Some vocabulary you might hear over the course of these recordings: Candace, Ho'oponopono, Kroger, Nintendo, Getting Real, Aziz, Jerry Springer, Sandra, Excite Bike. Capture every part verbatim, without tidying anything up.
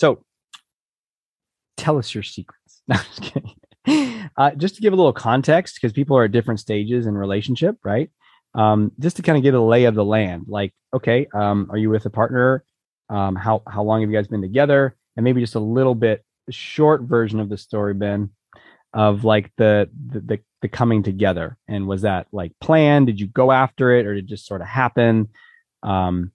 So tell us your secrets. No, I'm just kidding. Uh, just to give a little context, because people are at different stages in relationship, right? Um, just to kind of get a lay of the land, like, okay, um, are you with a partner? Um, how, how long have you guys been together? And maybe just a little bit short version of the story, Ben, of like the, the, the, the coming together. And was that like planned? Did you go after it, or did it just sort of happen? Um,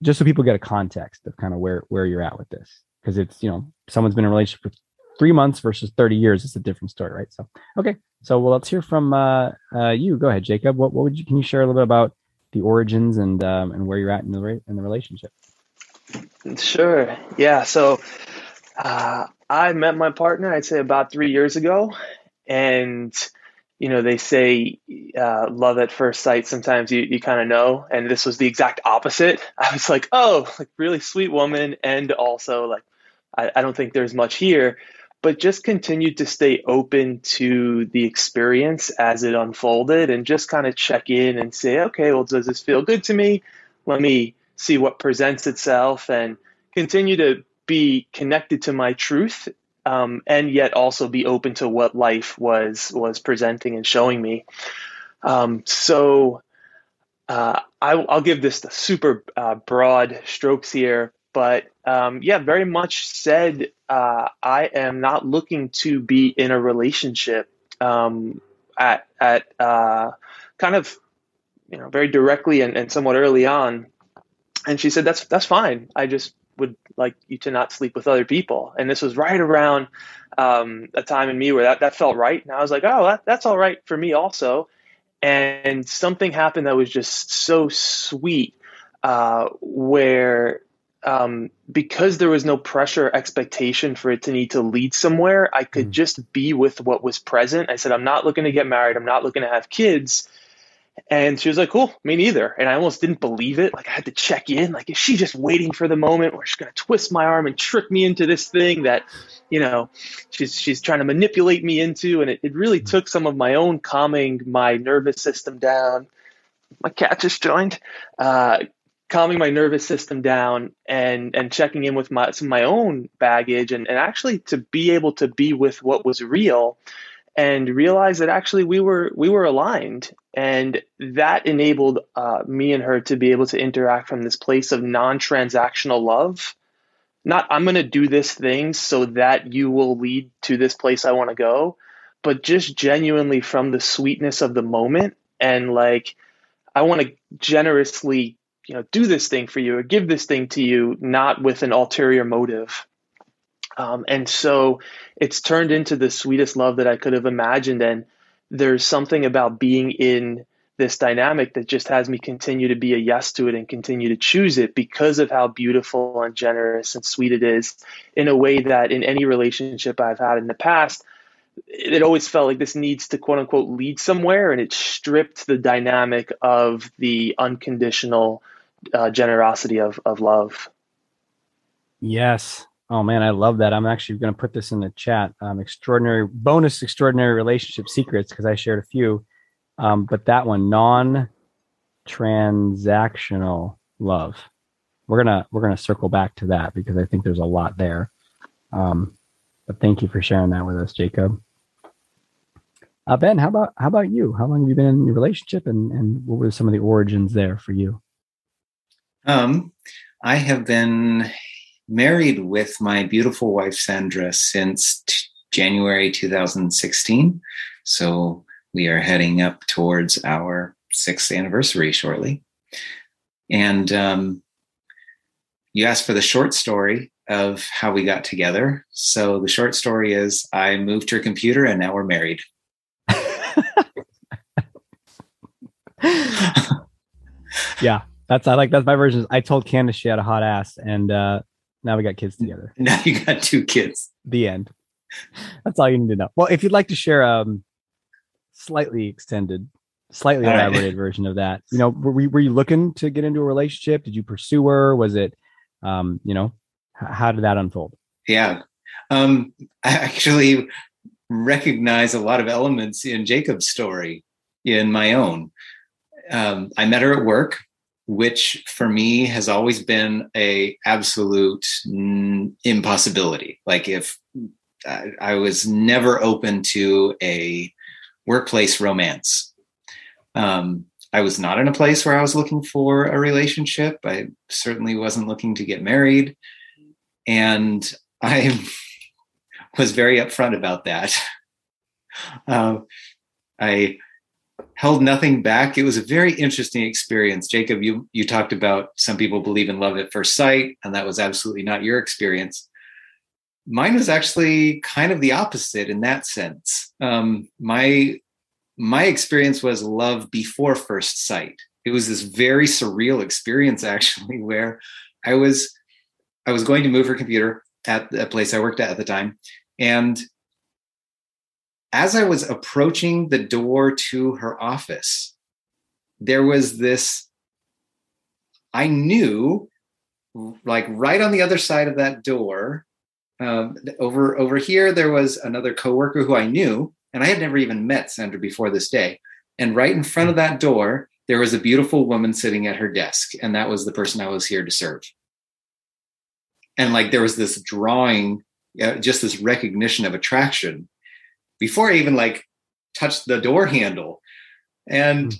just so people get a context of kind of where, where you're at with this. Cause it's, you know, someone's been in a relationship for three months versus thirty years. It's a different story, right? So, okay. So well, let's hear from uh, uh, you. Go ahead, Jacob. What, what would you, can you share a little bit about the origins and, um, and where you're at in the, in the relationship? Sure. Yeah. So uh, I met my partner, I'd say about three years ago. And, you know, they say uh, love at first sight. Sometimes you, you kind of know. And this was the exact opposite. I was like, oh, like really sweet woman. And also like, I, I don't think there's much here. But just continued to stay open to the experience as it unfolded and just kind of check in and say, okay, well, does this feel good to me? Let me see what presents itself, and continue to be connected to my truth, um, and yet also be open to what life was was presenting and showing me. Um, so uh, I, I'll give this the super uh, broad strokes here. But um, yeah, very much said, uh, I am not looking to be in a relationship um, at, at uh, kind of, you know, very directly and, and somewhat early on. And she said, that's, that's fine. I just would like you to not sleep with other people. And this was right around um, a time in me where that, that felt right. And I was like, oh, that, that's all right for me also. And something happened that was just so sweet uh, where, Um, because there was no pressure or expectation for it to need to lead somewhere, I could just be with what was present. I said, I'm not looking to get married. I'm not looking to have kids. And she was like, cool, me neither. And I almost didn't believe it. Like I had to check in. Like, is she just waiting for the moment where she's going to twist my arm and trick me into this thing that, you know, she's, she's trying to manipulate me into? And it, it really took some of my own calming my nervous system down. My cat just joined, uh, calming my nervous system down and, and checking in with my, some of my own baggage and, and actually to be able to be with what was real and realize that actually we were, we were aligned. And that enabled uh, me and her to be able to interact from this place of non-transactional love, not I'm going to do this thing so that you will lead to this place I want to go, but just genuinely from the sweetness of the moment. And like, I want to generously, you know, do this thing for you or give this thing to you, not with an ulterior motive. Um, and so it's turned into the sweetest love that I could have imagined. And there's something about being in this dynamic that just has me continue to be a yes to it and continue to choose it because of how beautiful and generous and sweet it is, in a way that in any relationship I've had in the past, it always felt like this needs to quote unquote lead somewhere. And it stripped the dynamic of the unconditional Uh, generosity of of love. Yes. Oh man, I love that. I'm actually going to put this in the chat. Um, extraordinary bonus, extraordinary relationship secrets, because I shared a few, um, but that one, non-transactional love. We're gonna we're gonna circle back to that because I think there's a lot there. Um, but thank you for sharing that with us, Jacob. Uh, Ben, how about how about you? How long have you been in your relationship, and and what were some of the origins there for you? Um, I have been married with my beautiful wife, Sandra, since t- January two thousand sixteen. So we are heading up towards our sixth anniversary shortly. And um, you asked for the short story of how we got together. So the short story is I moved her computer and now we're married. Yeah. That's I like that's my version. I told Candace she had a hot ass, and uh, now we got kids together. Now you got two kids. The end. That's all you need to know. Well, if you'd like to share a um, slightly extended, slightly all elaborated right. version of that, you know, were, were you looking to get into a relationship? Did you pursue her? Was it, um, you know, h- how did that unfold? Yeah, um, I actually recognize a lot of elements in Jacob's story in my own. Um, I met her at work. which for me has always been a absolute impossibility. Like if I, I was never open to a workplace romance. Um, I was not in a place where I was looking for a relationship. I certainly wasn't looking to get married. And I was very upfront about that. Uh, I held nothing back. It was a very interesting experience. Jacob, you, you talked about some people believe in love at first sight, and that was absolutely not your experience. Mine was actually kind of the opposite in that sense. Um, my My experience was love before first sight. It was this very surreal experience, actually, where I was I was going to move her computer at a place I worked at at the time. And as I was approaching the door to her office, there was this, I knew, like right on the other side of that door, um, over, over here, there was another coworker who I knew. And I had never even met Sandra before this day. And right in front of that door, there was a beautiful woman sitting at her desk. And that was the person I was here to serve. And like, there was this drawing, uh, just this recognition of attraction before I even like touched the door handle. And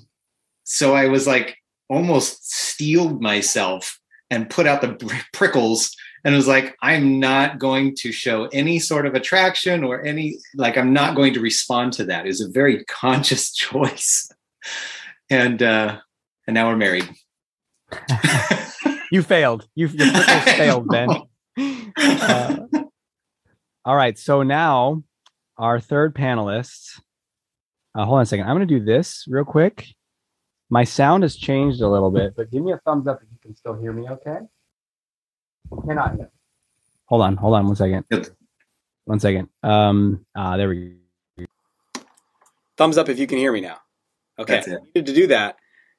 so I was like, almost steeled myself and put out the prickles. And it was like, I'm not going to show any sort of attraction or any, like, I'm not going to respond to that. It was a very conscious choice. And, uh, and now we're married. You failed. You've your purpose failed, Ben. Uh, all right. So now our third panelist, uh, hold on a second. I'm going to do this real quick. My sound has changed a little bit, but give me a thumbs up if you can still hear me. Okay. You're not. Hold on. Hold on one second. One second. Um, ah, there we go. Thumbs up if you can hear me now. Okay. I needed to do that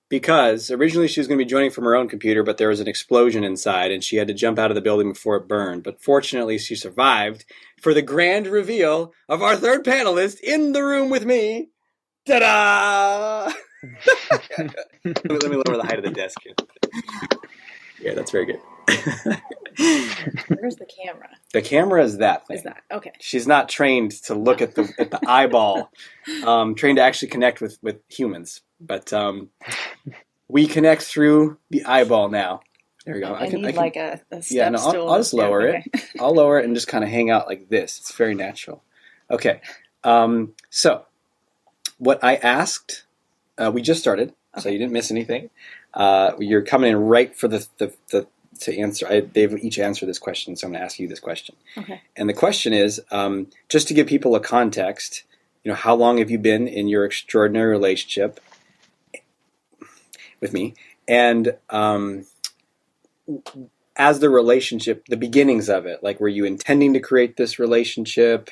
because originally she was going to be joining from her own computer, but there was an explosion inside and she had to jump out of the building before it burned. But fortunately, she survived for the grand reveal of our third panelist in the room with me. Ta-da! let, me, let me lower the height of the desk here. Yeah, that's very good. Where's the camera? The camera is that thing. Is that okay? She's not trained to look at the at the eyeball. Um, trained to actually connect with, with humans, but um, we connect through the eyeball now. There we go. I, I can, need I can, like a, a step yeah. No, I'll, I'll just lower yeah, okay. it. I'll lower it and just kind of hang out like this. It's very natural. Okay. Um, so what I asked, uh, we just started, okay. So you didn't miss anything. Uh, you're coming in right for the the. the to answer, I, they've each answered this question, so I'm going to ask you this question. Okay. And the question is, um, just to give people a context, you know, how long have you been in your extraordinary relationship with me? And um, as the relationship, the beginnings of it, like, were you intending to create this relationship?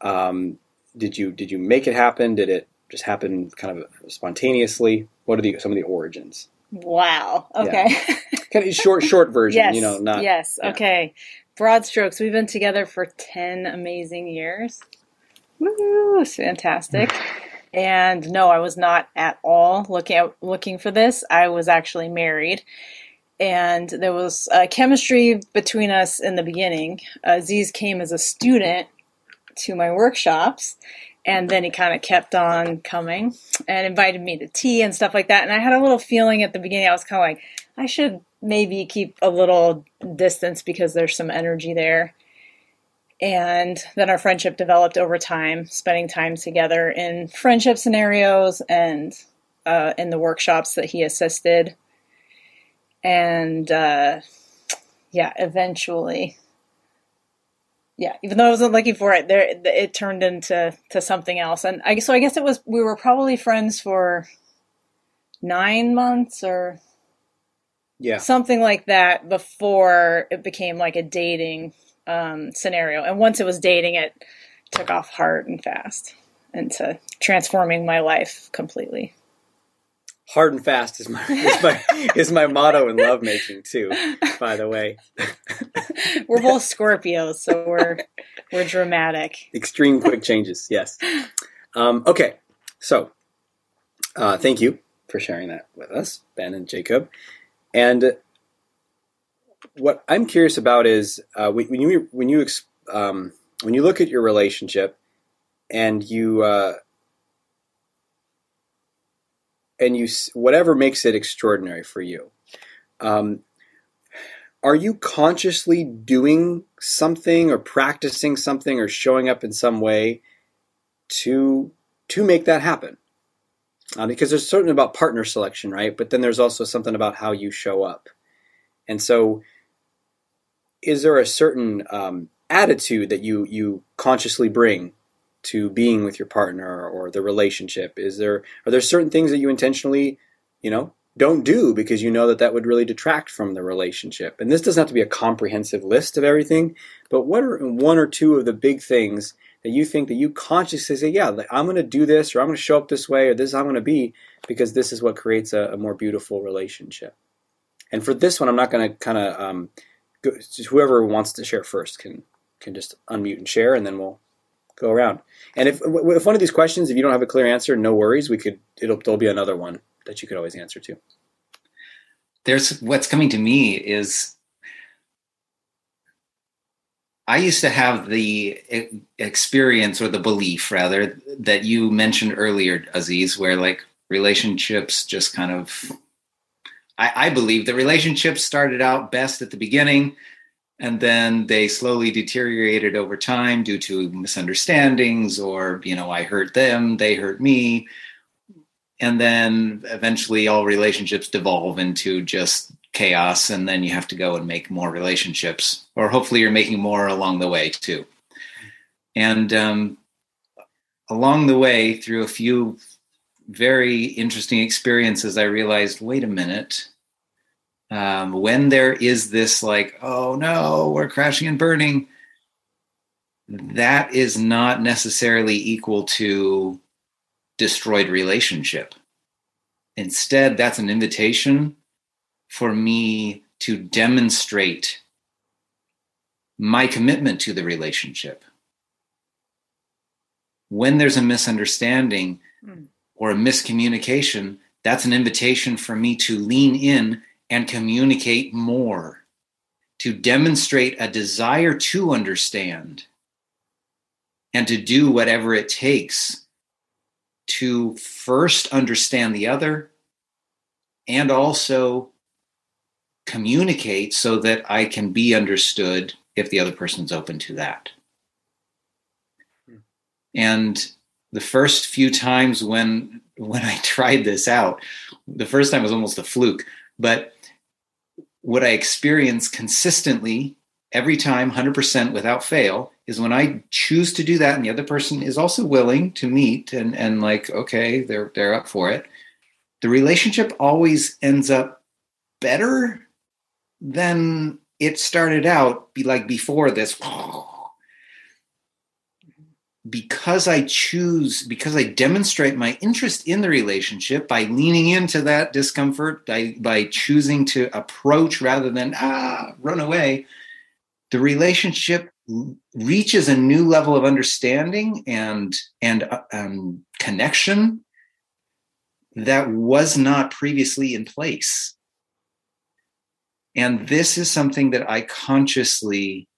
Um, did you did you make it happen? Did it just happen kind of spontaneously? What are the some of the origins? Wow. Okay. Yeah. Kind of short, short version, yes, you know, not. Yes. Yeah. Okay. Broad strokes. We've been together for ten amazing years. Woo. Fantastic. And no, I was not at all looking at, looking for this. I was actually married and there was uh, chemistry between us in the beginning. Aziz came as a student to my workshops. And then he kind of kept on coming and invited me to tea and stuff like that. And I had a little feeling at the beginning, I was kind of like, I should maybe keep a little distance because there's some energy there. And then our friendship developed over time, spending time together in friendship scenarios and uh, in the workshops that he assisted. And uh, yeah, eventually... Yeah, even though I wasn't looking for it, there it turned into to something else. And I, so I guess it was, we were probably friends for nine months or yeah, something like that before it became like a dating um, scenario. And once it was dating, it took off hard and fast into transforming my life completely. Hard and fast is my is my, is my motto in lovemaking too, by the way. We're both Scorpios, so we're we're dramatic. Extreme quick changes, yes. Um, okay, so uh, thank you for sharing that with us, Ben and Jacob. And what I'm curious about is uh, when you when you um, when you look at your relationship and you uh, and you whatever makes it extraordinary for you, um, are you consciously doing something or practicing something or showing up in some way to to make that happen? Uh, because there's something about partner selection, right? But then there's also something about how you show up. And so is there a certain um, attitude that you, you consciously bring to being with your partner or the relationship? Is there Are there certain things that you intentionally, you know, don't do because you know that that would really detract from the relationship? And this doesn't have to be a comprehensive list of everything, but what are one or two of the big things that you think that you consciously say, yeah, I'm going to do this, or I'm going to show up this way, or this is how I'm going to be, because this is what creates a, a more beautiful relationship? And for this one, I'm not going to kind of, um, go, whoever wants to share first can can just unmute and share, and then we'll go around. And if, if one of these questions, if you don't have a clear answer, no worries, we could, it'll, there'll be another one that you could always answer to. There's, what's coming to me is, I used to have the experience, or the belief rather, that you mentioned earlier, Aziz, where like relationships just kind of, I, I believe that relationships started out best at the beginning, and then they slowly deteriorated over time due to misunderstandings, or, you know, I hurt them, they hurt me. And then eventually all relationships devolve into just chaos, and then you have to go and make more relationships, or hopefully you're making more along the way too. And um, along the way, through a few very interesting experiences, I realized, wait a minute, um, when there is this like, oh no, we're crashing and burning, that is not necessarily equal to destroyed relationship. Instead, that's an invitation for me to demonstrate my commitment to the relationship. When there's a misunderstanding, mm. or a miscommunication, that's an invitation for me to lean in and communicate more, to demonstrate a desire to understand, and to do whatever it takes to first understand the other, and also communicate so that I can be understood if the other person's open to that. Mm. And the first few times when when I tried this out, the first time was almost a fluke, but what I experienced consistently every time, one hundred percent without fail, is when I choose to do that and the other person is also willing to meet and, and like, okay, they're they're up for it, the relationship always ends up better than it started out, be like before this. Because I choose, because I demonstrate my interest in the relationship by leaning into that discomfort, by, by choosing to approach rather than ah, run away, the relationship reaches a new level of understanding and, and um, connection that was not previously in place. And this is something that I consciously,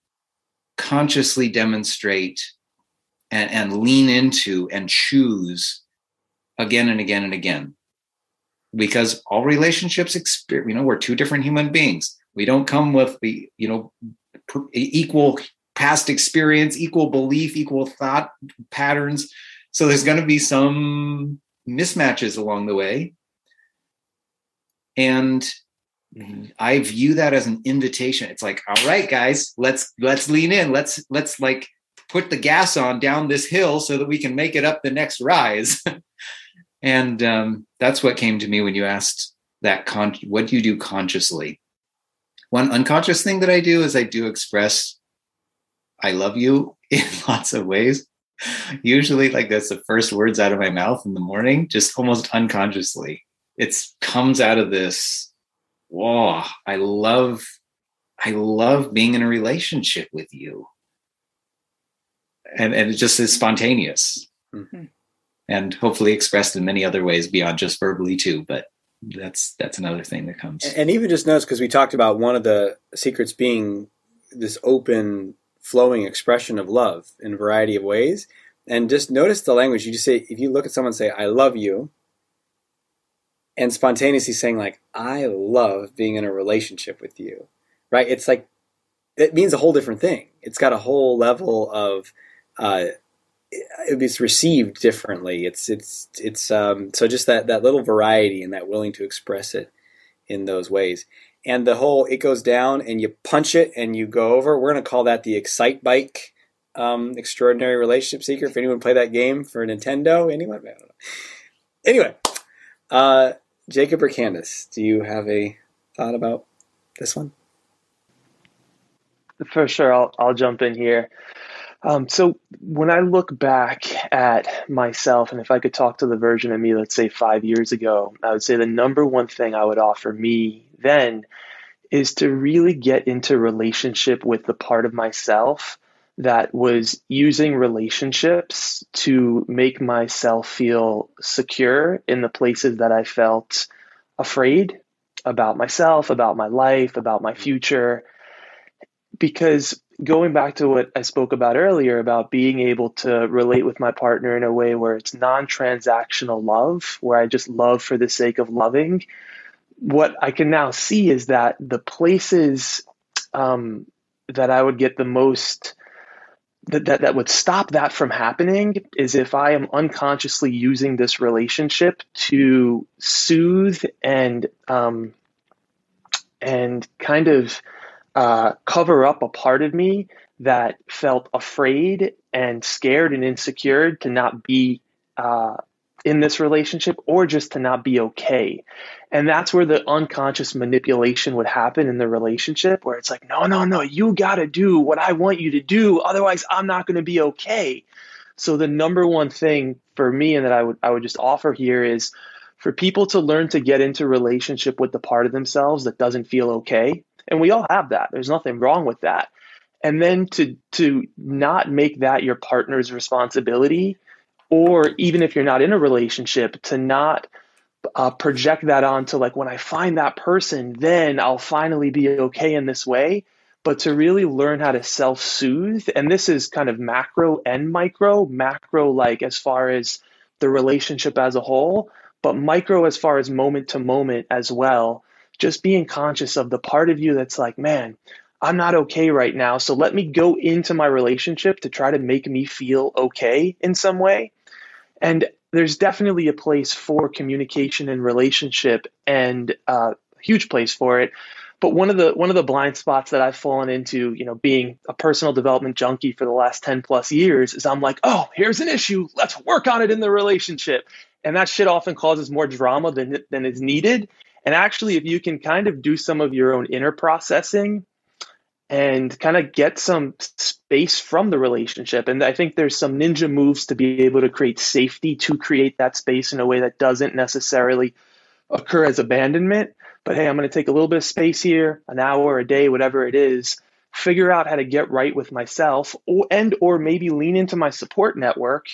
consciously demonstrate And, and lean into and choose again and again and again. Because all relationships experience, you know, we're two different human beings. We don't come with the, you know, equal past experience, equal belief, equal thought patterns. So there's going to be some mismatches along the way. And mm-hmm. I view that as an invitation. It's like, all right, guys, let's, let's lean in. Let's, let's like, put the gas on down this hill so that we can make it up the next rise. And um, that's what came to me when you asked that, con- what do you do consciously? One unconscious thing that I do is I do express, I love you in lots of ways. Usually like that's the first words out of my mouth in the morning, just almost unconsciously. It comes out of this, whoa, I love, I love being in a relationship with you. And, and it just is spontaneous, mm-hmm. and hopefully expressed in many other ways beyond just verbally too. But that's that's another thing that comes. And even just notice, because we talked about one of the secrets being this open, flowing expression of love in a variety of ways. And just notice the language. You just say, if you look at someone and say, I love you, and spontaneously saying like, I love being in a relationship with you, right? It's like, it means a whole different thing. It's got a whole level of, uh, it's received differently. It's, it's, it's, um, so just that, that little variety and that willing to express it in those ways. And the whole, it goes down and you punch it and you go over. We're going to call that the Excite Bike. Um, extraordinary relationship secret. If anyone play that game for Nintendo, anyone? I don't know. Anyway, uh, Jacob or Candace, do you have a thought about this one? For sure, I'll I'll jump in here. Um, so when I look back at myself, and if I could talk to the version of me, let's say five years ago, I would say the number one thing I would offer me then is to really get into relationship with the part of myself that was using relationships to make myself feel secure in the places that I felt afraid about myself, about my life, about my future. Because going back to what I spoke about earlier, about being able to relate with my partner in a way where it's non-transactional love, where I just love for the sake of loving, what I can now see is that the places um, that I would get the most... That, that that would stop that from happening is if I am unconsciously using this relationship to soothe and um, and kind of uh, cover up a part of me that felt afraid and scared and insecure to not be uh, in this relationship, or just to not be okay. And that's where the unconscious manipulation would happen in the relationship, where it's like, no, no, no, you got to do what I want you to do. Otherwise I'm not going to be okay. So the number one thing for me, and that I would, I would just offer here, is for people to learn to get into relationship with the part of themselves that doesn't feel okay. And we all have that. There's nothing wrong with that. And then to, to not make that your partner's responsibility, or even if you're not in a relationship, to not uh, project that onto like, when I find that person, then I'll finally be okay in this way, but to really learn how to self-soothe. And this is kind of macro and micro, macro, like as far as the relationship as a whole, but micro as far as moment to moment as well. Just being conscious of the part of you that's like, man, I'm not okay right now. So let me go into my relationship to try to make me feel okay in some way. And there's definitely a place for communication and relationship, and uh, a huge place for it. But one of the one of the blind spots that I've fallen into, you know, being a personal development junkie for the last ten plus years, is I'm like, oh, here's an issue. Let's work on it in the relationship. And that shit often causes more drama than than is needed. And actually, if you can kind of do some of your own inner processing and kind of get some space from the relationship. And I think there's some ninja moves to be able to create safety, to create that space in a way that doesn't necessarily occur as abandonment. But hey, I'm going to take a little bit of space here, an hour, a day, whatever it is, figure out how to get right with myself, or, and or maybe lean into my support network,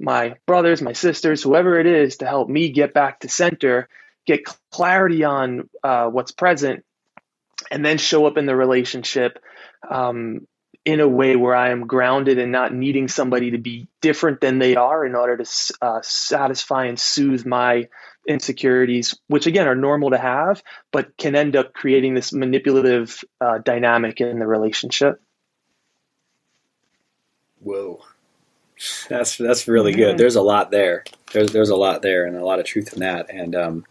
my brothers, my sisters, whoever it is, to help me get back to center, get clarity on uh, what's present, and then show up in the relationship um, in a way where I am grounded and not needing somebody to be different than they are in order to uh, satisfy and soothe my insecurities, which again are normal to have, but can end up creating this manipulative uh, dynamic in the relationship. Whoa. That's, that's really good. There's a lot there. There's, there's a lot there and a lot of truth in that. And um,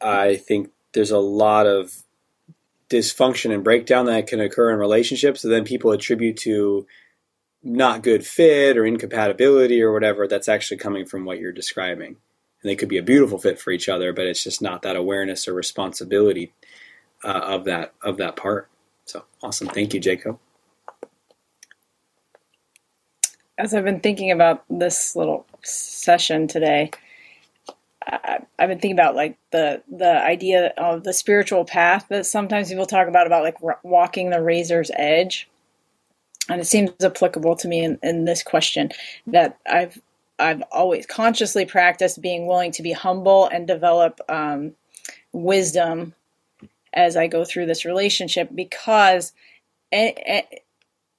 I think there's a lot of dysfunction and breakdown that can occur in relationships that then people attribute to not good fit or incompatibility or whatever. That's actually coming from what you're describing. And they could be a beautiful fit for each other, but it's just not that awareness or responsibility uh, of that, of that part. So awesome. Thank you, Jacob. As I've been thinking about this little session today, I've been thinking about like the, the idea of the spiritual path that sometimes people talk about, about like r- walking the razor's edge. And it seems applicable to me in, in this question, that I've, I've always consciously practiced being willing to be humble and develop um, wisdom as I go through this relationship, because a- a-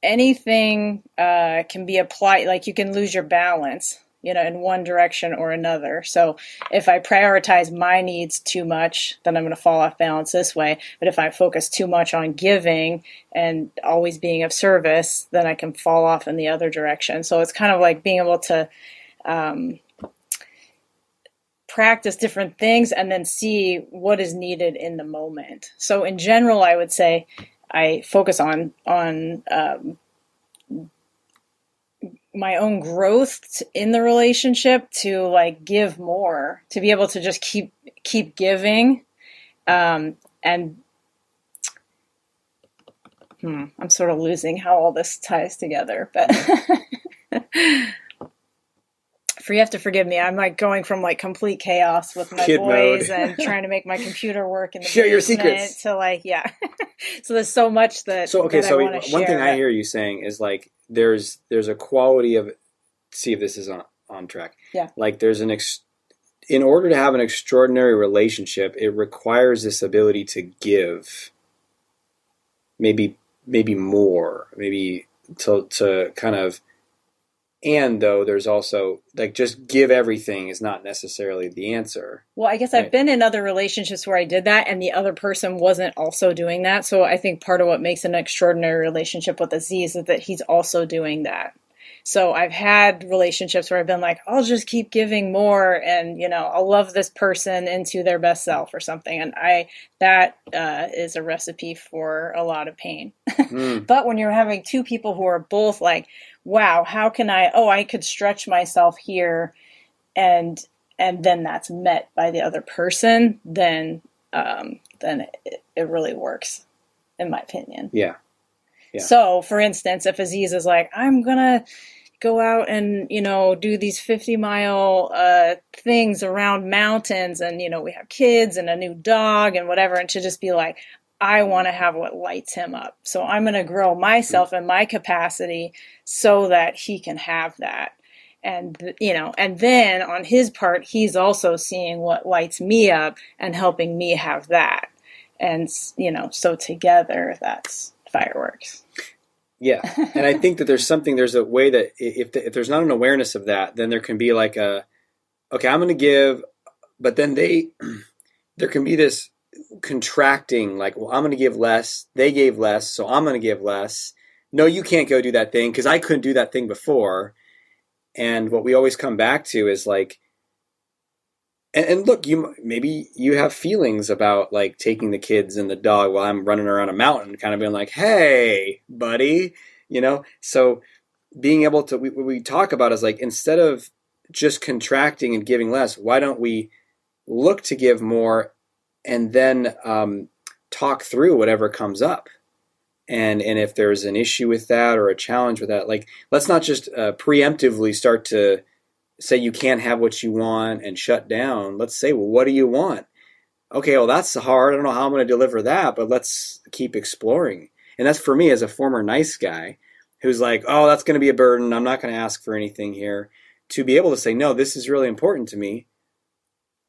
anything uh, can be applied. Like, you can lose your balance, you know, in one direction or another. So if I prioritize my needs too much, then I'm going to fall off balance this way. But if I focus too much on giving and always being of service, then I can fall off in the other direction. So it's kind of like being able to um, practice different things and then see what is needed in the moment. So in general, I would say I focus on, on, um, my own growth in the relationship, to like give more, to be able to just keep, keep giving. Um, and hmm, I'm sort of losing how all this ties together, but for you have to forgive me. I'm like going from like complete chaos with my Kid boys mode. And trying to make my computer work in the share your secrets to like, yeah. So there's so much that, so, okay. That so I one share, thing but... I hear you saying is like, There's there's a quality of, see if this is on, on track. Yeah. Like there's an, ex, in order to have an extraordinary relationship, it requires this ability to give maybe maybe more, maybe to to kind of, and though there's also like just give everything is not necessarily the answer. Well, I guess right? I've been in other relationships where I did that and the other person wasn't also doing that. So I think part of what makes an extraordinary relationship with Aziz is that he's also doing that. So I've had relationships where I've been like, I'll just keep giving more and, you know, I'll love this person into their best self or something. And I, that uh, is a recipe for a lot of pain. Mm. But when you're having two people who are both like, wow, how can I, oh, I could stretch myself here. And, and then that's met by the other person. Then, um, then it, it really works, in my opinion. Yeah. Yeah. So for instance, if Aziz is like, I'm going to go out and, you know, do these fifty mile uh, things around mountains and, you know, we have kids and a new dog and whatever. And to just be like, I want to have what lights him up. So I'm going to grow myself and my capacity so that he can have that. And, you know, and then on his part, he's also seeing what lights me up and helping me have that. And, you know, so together that's fireworks. Yeah. And I think that there's something, there's a way that if, the, if there's not an awareness of that, then there can be like a, okay, I'm going to give, but then they, there can be this contracting, like, well, I'm going to give less. They gave less. So I'm going to give less. No, you can't go do that thing, 'cause I couldn't do that thing before. And what we always come back to is like, and, and look, you, maybe you have feelings about like taking the kids and the dog while I'm running around a mountain, kind of being like, hey buddy, you know? So being able to, we, what we talk about is like, instead of just contracting and giving less, why don't we look to give more and then um, talk through whatever comes up. And, and if there's an issue with that or a challenge with that, like, let's not just uh, preemptively start to say you can't have what you want and shut down. Let's say, well, what do you want? Okay, well, that's hard. I don't know how I'm going to deliver that, but let's keep exploring. And that's for me as a former nice guy who's like, oh, that's going to be a burden. I'm not going to ask for anything here. To be able to say, no, this is really important to me.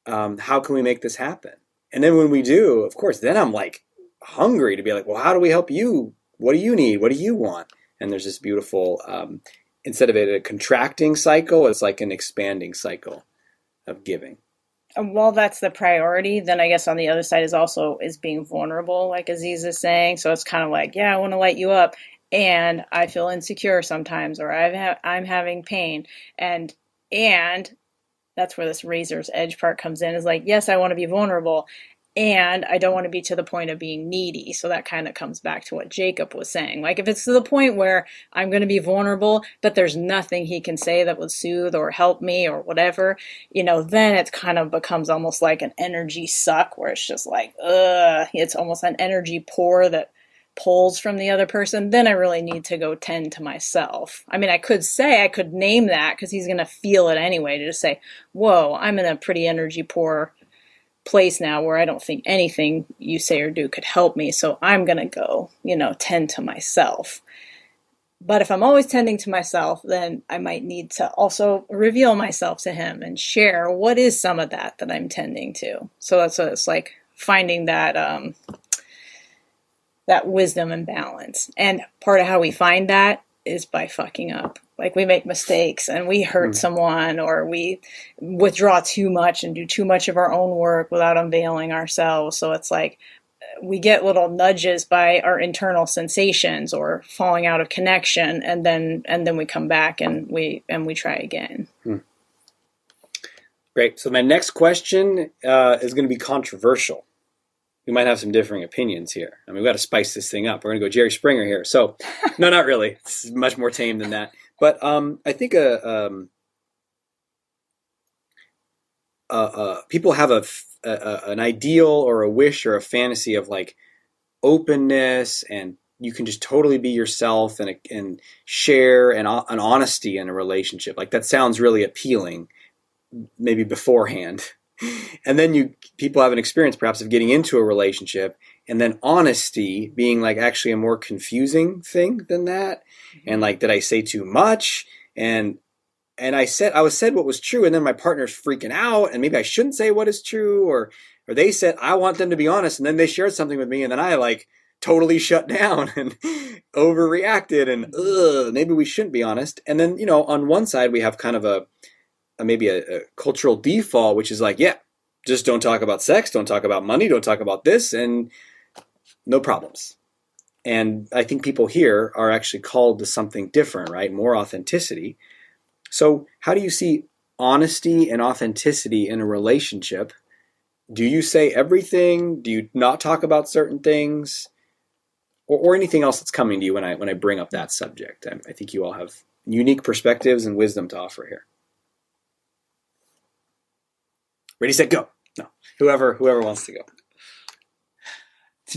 Um, how can we make this happen? And then when we do, of course, then I'm like hungry to be like, well, how do we help you? What do you need? What do you want? And there's this beautiful, um, instead of it a contracting cycle, it's like an expanding cycle of giving. And while that's the priority, then I guess on the other side is also is being vulnerable, like Aziz is saying. So it's kind of like, yeah, I want to light you up, and I feel insecure sometimes, or I've ha- I'm having pain, and and that's where this razor's edge part comes in. Is like, yes, I want to be vulnerable, and I don't want to be to the point of being needy. So that kind of comes back to what Jacob was saying. Like if it's to the point where I'm going to be vulnerable, but there's nothing he can say that would soothe or help me or whatever, you know, then it kind of becomes almost like an energy suck where it's just like, ugh, it's almost an energy pour that pulls from the other person. Then I really need to go tend to myself. I mean, I could say, I could name that because he's going to feel it anyway, to just say, whoa, I'm in a pretty energy pour place now where I don't think anything you say or do could help me. So I'm going to go, you know, tend to myself. But if I'm always tending to myself, then I might need to also reveal myself to him and share what is some of that that I'm tending to. So that's what it's like, finding that um, that wisdom and balance. And part of how we find that is by fucking up. Like, we make mistakes and we hurt mm. someone, or we withdraw too much and do too much of our own work without unveiling ourselves. So it's like, we get little nudges by our internal sensations or falling out of connection. And then, and then we come back and we, and we try again. Hmm. Great. So my next question uh, is going to be controversial. We might have some differing opinions here. I mean, we've got to spice this thing up. We're going to go Jerry Springer here. So no, not really. It's much more tame than that. But um, I think uh, um, uh, uh, people have a, f- A, a, an ideal or a wish or a fantasy of like openness, and you can just totally be yourself and and share and an honesty in a relationship. Like, that sounds really appealing, maybe beforehand. And then you people have an experience perhaps of getting into a relationship, and then honesty being like actually a more confusing thing than that. And like, did I say too much? And And I said, I was said what was true, and then my partner's freaking out, and maybe I shouldn't say what is true, or, or they said, I want them to be honest. And then they shared something with me, and then I like totally shut down and overreacted, and ugh, maybe we shouldn't be honest. And then, you know, on one side we have kind of a, a maybe a, a cultural default, which is like, yeah, just don't talk about sex. Don't talk about money. Don't talk about this, and no problems. And I think people here are actually called to something different, right? More authenticity. So how do you see honesty and authenticity in a relationship? Do you say everything? Do you not talk about certain things? Or, or anything else that's coming to you when I when I bring up that subject? I, I think you all have unique perspectives and wisdom to offer here. Ready, set, go. No, whoever whoever wants to go.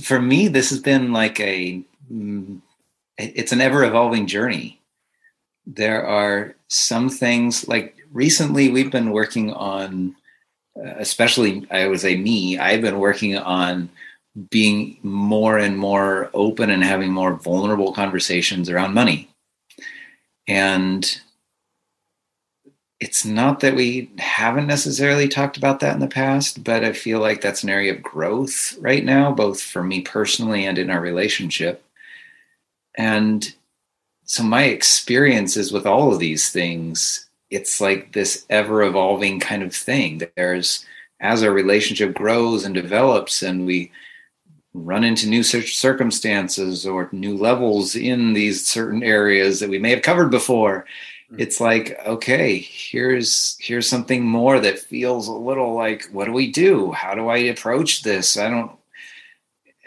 For me, this has been like a, it's an ever-evolving journey. There are some things, like recently we've been working on, uh, especially I would say me, I've been working on being more and more open and having more vulnerable conversations around money. And it's not that we haven't necessarily talked about that in the past, but I feel like that's an area of growth right now, both for me personally and in our relationship. And so my experiences with all of these things, it's like this ever-evolving kind of thing. There's, as our relationship grows and develops and we run into new circumstances or new levels in these certain areas that we may have covered before, mm-hmm. It's like, okay, here's here's something more that feels a little like, what do we do? How do I approach this? I don't,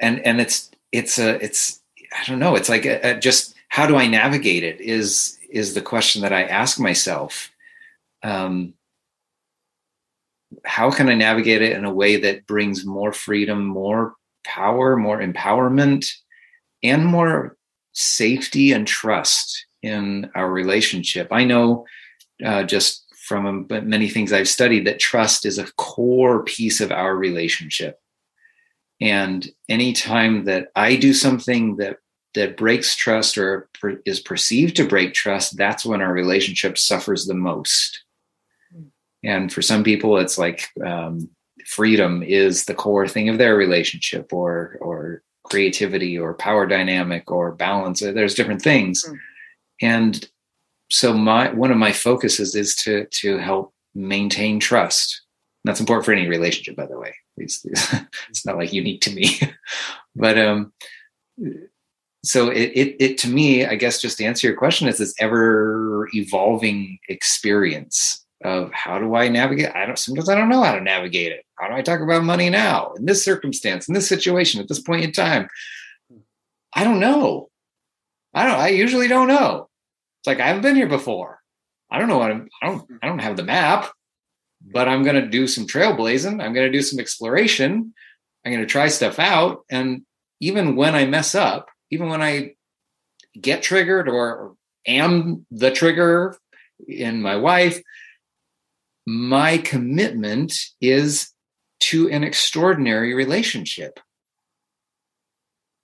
and and it's, it's a, it's, I don't know, it's like a, a just, how do I navigate it is, is the question that I ask myself. Um, how can I navigate it in a way that brings more freedom, more power, more empowerment, and more safety and trust in our relationship? I know uh, just from many things I've studied that trust is a core piece of our relationship. And anytime that I do something that that breaks trust or per, is perceived to break trust, that's when our relationship suffers the most. And for some people, it's like um, freedom is the core thing of their relationship, or, or creativity or power dynamic or balance. There's different things. Mm-hmm. And so my, one of my focuses is to, to help maintain trust. And that's important for any relationship, by the way. It's, it's not like unique to me, but, um, So it, it it to me, I guess, just to answer your question, is this ever evolving experience of how do I navigate? I don't sometimes I don't know how to navigate it. How do I talk about money now in this circumstance, in this situation, at this point in time? I don't know. I don't. I usually don't know. It's like I haven't been here before. I don't know what I'm, I don't. I don't have the map, but I'm going to do some trailblazing. I'm going to do some exploration. I'm going to try stuff out, and even when I mess up. Even when I get triggered or am the trigger in my wife, my commitment is to an extraordinary relationship.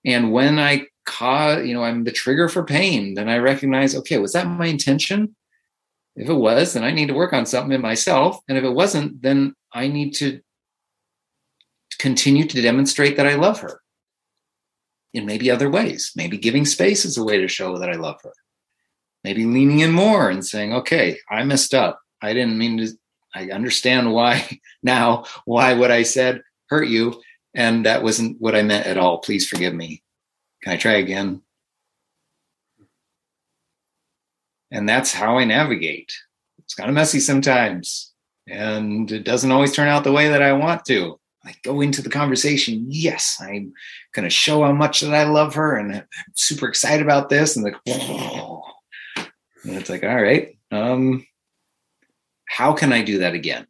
And when I cause, you know, I'm the trigger for pain. Then I recognize, okay, was that my intention? If it was, then I need to work on something in myself. And if it wasn't, then I need to continue to demonstrate that I love her in maybe other ways. Maybe giving space is a way to show that I love her. Maybe leaning in more and saying, okay, I messed up. I didn't mean to, I understand why now, why what I said hurt you. And that wasn't what I meant at all. Please forgive me. Can I try again? And that's how I navigate. It's kind of messy sometimes. And it doesn't always turn out the way that I want to. I go into the conversation. Yes, I'm going to show how much that I love her. And I'm super excited about this. And, like, whoa. And it's like, all right, um, how can I do that again?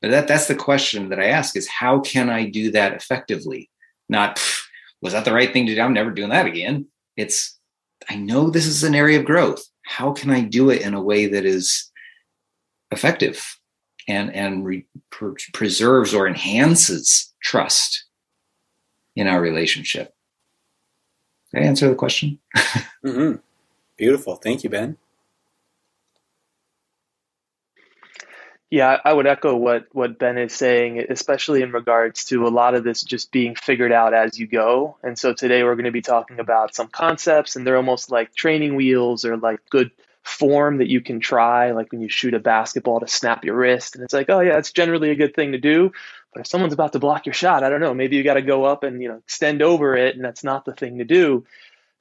But that, that's the question that I ask is, how can I do that effectively? Not, was that the right thing to do? I'm never doing that again. It's, I know this is an area of growth. How can I do it in a way that is effective and, and re- pre- preserves or enhances trust in our relationship? Did I answer the question? Mm-hmm. Beautiful. Thank you, Ben. Yeah, I would echo what, what Ben is saying, especially in regards to a lot of this just being figured out as you go. And so today we're going to be talking about some concepts, and they're almost like training wheels or like good form that you can try, like when you shoot a basketball to snap your wrist. And it's like, oh, yeah, it's generally a good thing to do. But if someone's about to block your shot, I don't know, maybe you got to go up and, you know, extend over it. And that's not the thing to do.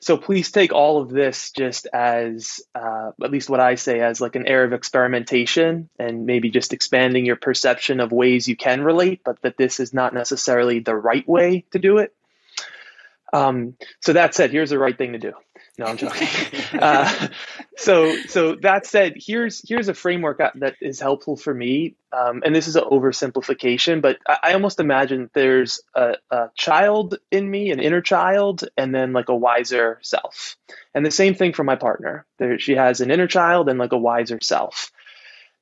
So please take all of this just as, uh, at least what I say, as like an air of experimentation and maybe just expanding your perception of ways you can relate, but that this is not necessarily the right way to do it. Um, so that said, here's the right thing to do. No, I'm joking. uh, so, so that said, here's here's a framework that is helpful for me, um, and this is an oversimplification, but I, I almost imagine there's a, a child in me, an inner child, and then like a wiser self, and the same thing for my partner. There, she has an inner child and like a wiser self.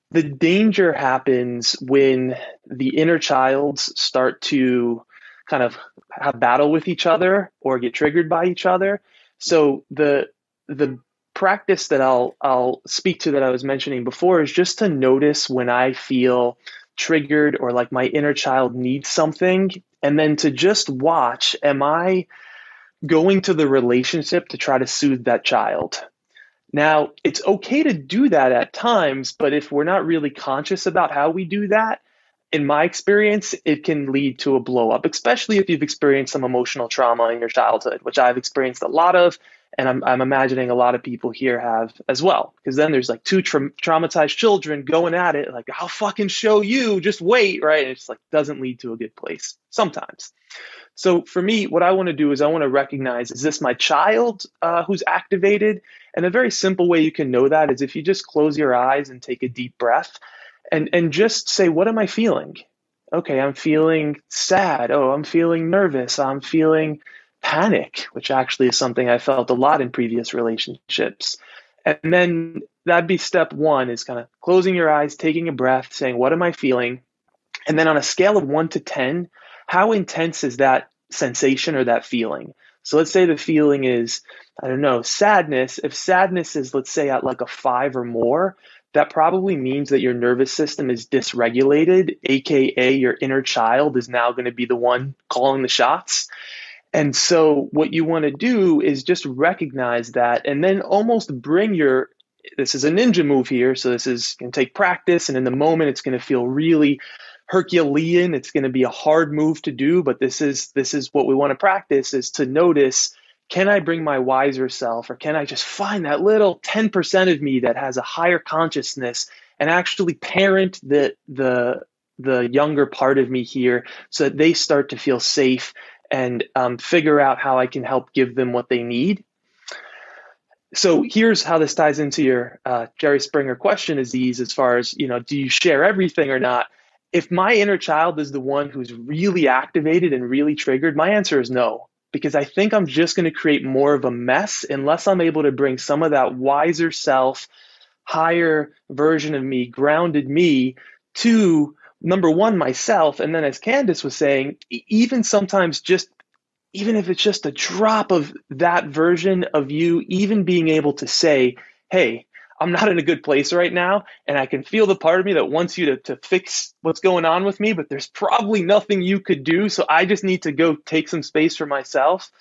The danger happens when the inner childs start to kind of have battle with each other or get triggered by each other. So the the practice that I'll I'll speak to that I was mentioning before is just to notice when I feel triggered or like my inner child needs something, and then to just watch, am I going to the relationship to try to soothe that child? Now, it's okay to do that at times, but if we're not really conscious about how we do that, in my experience, it can lead to a blow up, especially if you've experienced some emotional trauma in your childhood, which I've experienced a lot of. And I'm, I'm imagining a lot of people here have as well, because then there's like two tra- traumatized children going at it like, I'll fucking show you, just wait. Right. And it's like doesn't lead to a good place sometimes. So for me, what I want to do is I want to recognize, is this my child uh, who's activated? And a very simple way you can know that is if you just close your eyes and take a deep breath. And and just say, what am I feeling? Okay, I'm feeling sad. Oh, I'm feeling nervous. I'm feeling panic, which actually is something I felt a lot in previous relationships. And then that'd be step one, is kind of closing your eyes, taking a breath, saying, what am I feeling? And then on a scale of one to ten, how intense is that sensation or that feeling? So let's say the feeling is, I don't know, sadness. If sadness is, let's say, at like a five or more, that probably means that your nervous system is dysregulated, A K A your inner child is now going to be the one calling the shots. And so what you want to do is just recognize that and then almost bring your, this is a ninja move here. So this is going to take practice. And in the moment, it's going to feel really Herculean. It's going to be a hard move to do, but this is, this is what we want to practice, is to notice, can I bring my wiser self, or can I just find that little ten percent of me that has a higher consciousness and actually parent the the the younger part of me here so that they start to feel safe and um, figure out how I can help give them what they need? So here's how this ties into your uh, Jerry Springer question, Aziz, as far as, you know, do you share everything or not? If my inner child is the one who's really activated and really triggered, my answer is no. Because I think I'm just going to create more of a mess unless I'm able to bring some of that wiser self, higher version of me, grounded me to, number one, myself. And then as Candace was saying, even sometimes just even if it's just a drop of that version of you, even being able to say, hey, I'm not in a good place right now, and I can feel the part of me that wants you to, to fix what's going on with me, but there's probably nothing you could do, so I just need to go take some space for myself.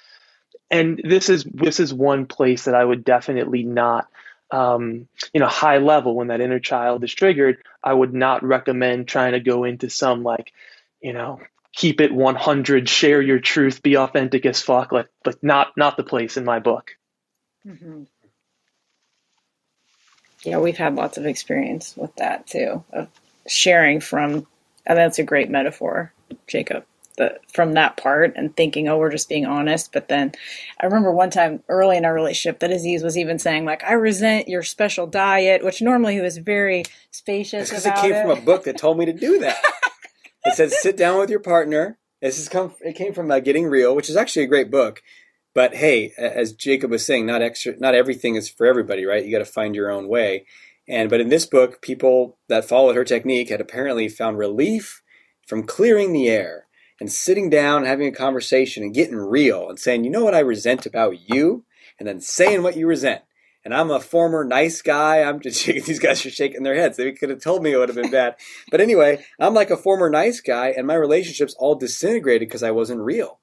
And this is this is one place that I would definitely not, um, you know, high level when that inner child is triggered, I would not recommend trying to go into some like, you know, keep it one hundred, share your truth, be authentic as fuck, like, like not not the place in my book. Mm-hmm. Yeah, we've had lots of experience with that too, of sharing from, and that's a great metaphor, Jacob, the, from that part and thinking, oh, we're just being honest. But then I remember one time early in our relationship that Aziz was even saying, like, I resent your special diet, which normally he was very spacious about. Because it came it. from a book that told me to do that. It says, sit down with your partner. This is come, it came from uh, Getting Real, which is actually a great book. But hey, as Jacob was saying, not extra, not everything is for everybody, right? You got to find your own way. And but in this book, people that followed her technique had apparently found relief from clearing the air and sitting down and having a conversation and getting real and saying, you know what I resent about you? And then saying what you resent. And I'm a former nice guy. I'm just shaking. These guys are shaking their heads. They could have told me it would have been bad. But anyway, I'm like a former nice guy, and my relationships all disintegrated because I wasn't real.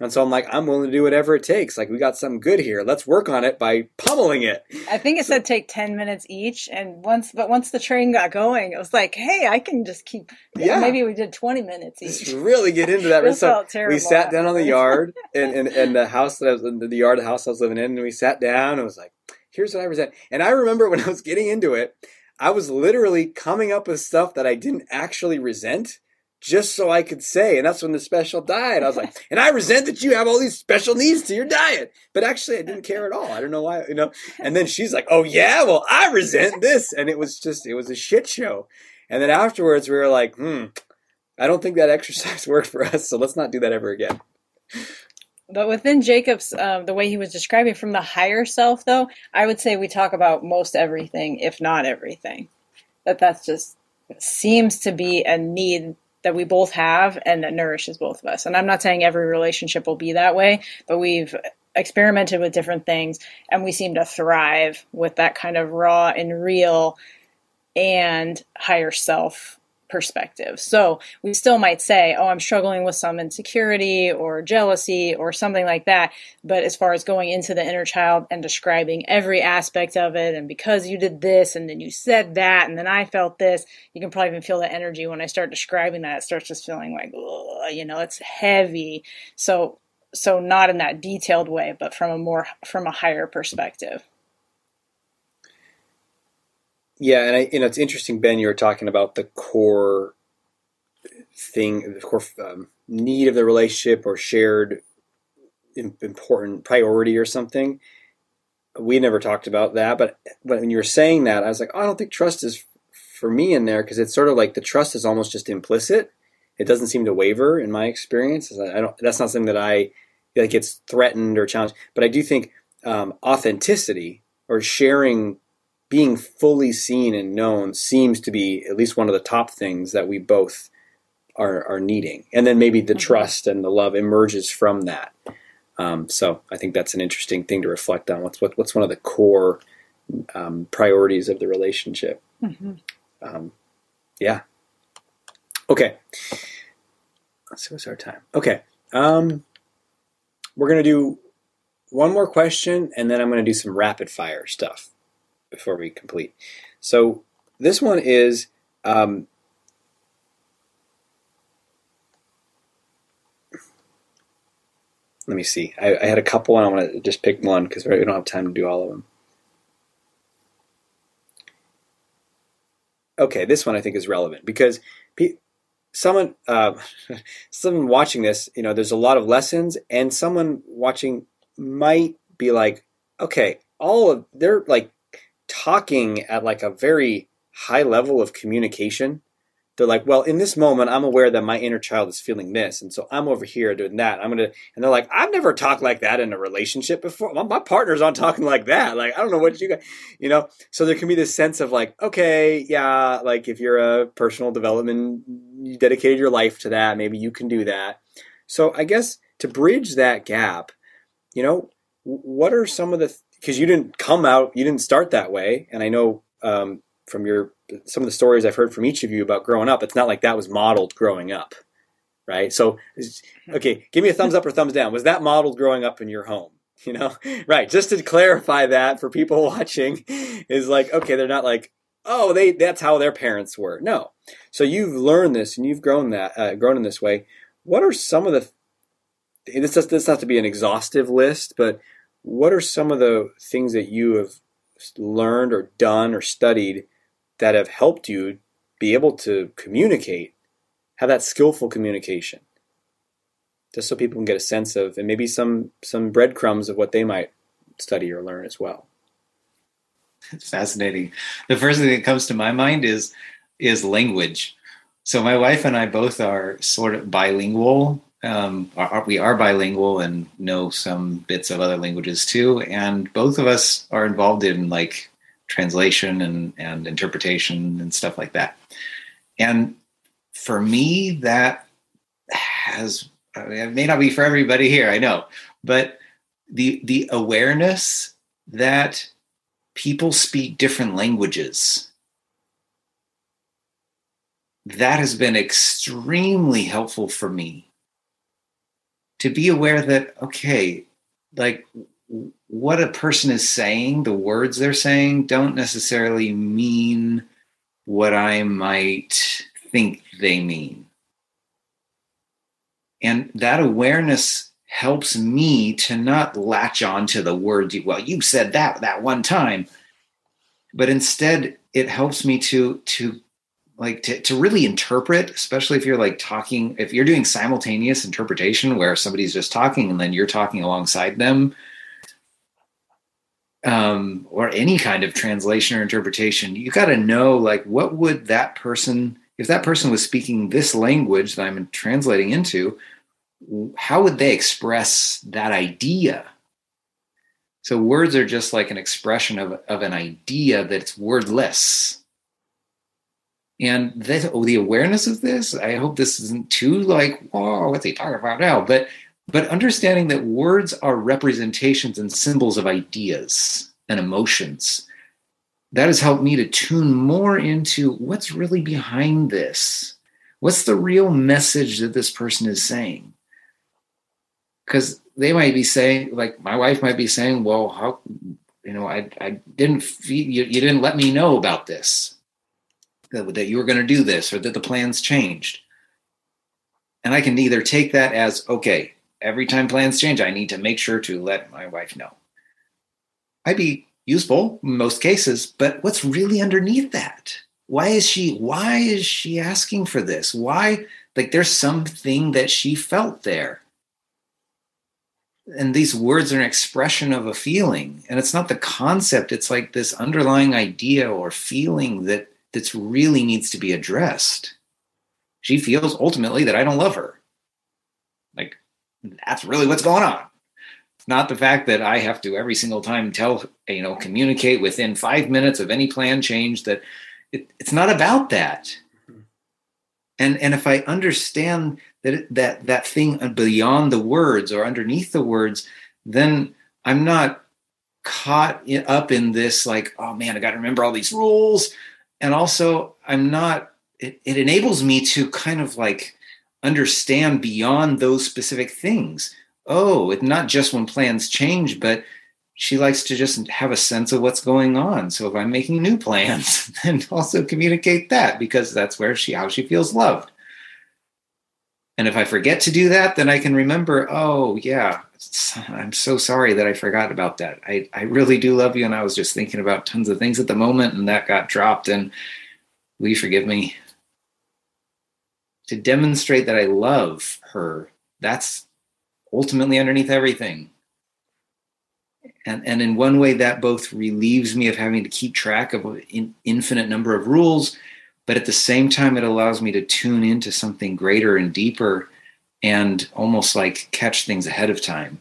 And so I'm like, I'm willing to do whatever it takes. Like, we got something good here. Let's work on it by pummeling it. I think it so, said take ten minutes each. And once, but once the train got going, it was like, hey, I can just keep, yeah. maybe we did twenty minutes each. Just really get into that. This so felt terrible. We sat down on the yard and, and, and the house that I was in, the yard of the house I was living in. And we sat down and it was like, here's what I resent. And I remember when I was getting into it, I was literally coming up with stuff that I didn't actually resent, just so I could say, and that's when the special diet, I was like, and I resent that you have all these special needs to your diet. But actually, I didn't care at all. I don't know why, you know. And then she's like, oh, yeah, well, I resent this. And it was just, it was a shit show. And then afterwards, we were like, hmm, I don't think that exercise worked for us, so let's not do that ever again. But within Jacob's, um, the way he was describing from the higher self, though, I would say we talk about most everything, if not everything. That that's just seems to be a need that we both have and that nourishes both of us. And I'm not saying every relationship will be that way, but we've experimented with different things and we seem to thrive with that kind of raw and real and higher self perspective. So we still might say, oh, I'm struggling with some insecurity or jealousy or something like that. But as far as going into the inner child and describing every aspect of it, and because you did this, and then you said that, and then I felt this, you can probably even feel the energy when I start describing that, it starts just feeling like, ugh, you know, it's heavy. So, so not in that detailed way, but from a more, from a higher perspective. Yeah, and I, you know, it's interesting, Ben, you were talking about the core thing, the core um, need of the relationship or shared important priority or something. We never talked about that, but when you were saying that, I was like, oh, I don't think trust is for me in there, because it's sort of like the trust is almost just implicit. It doesn't seem to waver in my experience. I don't. That's not something that I that gets threatened or challenged. But I do think um, authenticity or sharing, being fully seen and known seems to be at least one of the top things that we both are, are needing. And then maybe the mm-hmm. trust and the love emerges from that. Um, so I think that's an interesting thing to reflect on. What's what, what's one of the core um, priorities of the relationship? Mm-hmm. Um, yeah. Okay. Let's see what's our time. Okay. Um, we're going to do one more question and then I'm going to do some rapid fire stuff before we complete. So this one is, um, let me see. I, I had a couple and I want to just pick one because we don't have time to do all of them. Okay. This one I think is relevant because pe- someone, uh, someone watching this, you know, there's a lot of lessons and someone watching might be like, okay, all of they're like, talking at like a very high level of communication. They're like, well, in this moment, I'm aware that my inner child is feeling this. And so I'm over here doing that. I'm going to, and they're like, I've never talked like that in a relationship before. My partner's on talking like that. Like, I don't know what you guys, you know? So there can be this sense of like, okay, yeah. Like if you're a personal development, you dedicated your life to that, maybe you can do that. So I guess to bridge that gap, you know, what are some of the, because you didn't come out, you didn't start that way. And I know um, from your, some of the stories I've heard from each of you about growing up, it's not like that was modeled growing up, right? So, okay, give me a thumbs up or thumbs down. Was that modeled growing up in your home? You know, right. Just to clarify that for people watching is like, okay, they're not like, oh, they, that's how their parents were. No. So you've learned this and you've grown that, uh, grown in this way. What are some of the, this does, this has to be an exhaustive list, but what are some of the things that you have learned or done or studied that have helped you be able to communicate, have that skillful communication? Just so people can get a sense of, and maybe some some breadcrumbs of what they might study or learn as well. It's fascinating. The first thing that comes to my mind is is language. So my wife and I both are sort of bilingual. Um, are, we are bilingual and know some bits of other languages too. And both of us are involved in like translation and, and interpretation and stuff like that. And for me, that has... I mean, it may not be for everybody here, I know, but the the awareness that people speak different languages, that has been extremely helpful for me. To be aware that, okay, like what a person is saying, the words they're saying don't necessarily mean what I might think they mean. And that awareness helps me to not latch on to the words, well, you said that that one time, but instead it helps me to to like to, to really interpret, especially if you're like talking, if you're doing simultaneous interpretation where somebody's just talking and then you're talking alongside them, um, or any kind of translation or interpretation, you got to know like what would that person, if that person was speaking this language that I'm translating into, how would they express that idea? So words are just like an expression of, of an idea that's wordless. And this, oh, the awareness of this, I hope this isn't too like, whoa, what's he talking about now? But, but understanding that words are representations and symbols of ideas and emotions, that has helped me to tune more into what's really behind this. What's the real message that this person is saying? Because they might be saying, like my wife might be saying, well, how, you know, I I didn't feed you, you didn't let me know about this, that, that you were going to do this or that the plans changed. And I can either take that as, okay, every time plans change, I need to make sure to let my wife know. I'd be useful in most cases, but what's really underneath that? Why is she, why is she asking for this? Why, like there's something that she felt there. And these words are an expression of a feeling. And it's not the concept. It's like this underlying idea or feeling that that's really needs to be addressed. She feels ultimately that I don't love her. Like that's really what's going on. Not the fact that I have to every single time tell, you know, communicate within five minutes of any plan change that it, it's not about that. And and if I understand that that that thing beyond the words or underneath the words, then I'm not caught up in this like, oh man, I got to remember all these rules. And also I'm not, it, it enables me to kind of like understand beyond those specific things. Oh, it's not just when plans change, but she likes to just have a sense of what's going on. So if I'm making new plans, then also communicate that because that's where she, how she feels loved. And if I forget to do that, then I can remember, oh yeah, I'm so sorry that I forgot about that. I, I really do love you. And I was just thinking about tons of things at the moment and that got dropped and will you forgive me? To demonstrate that I love her, that's ultimately underneath everything. And and in one way that both relieves me of having to keep track of an infinite number of rules, but at the same time, it allows me to tune into something greater and deeper and almost like catch things ahead of time.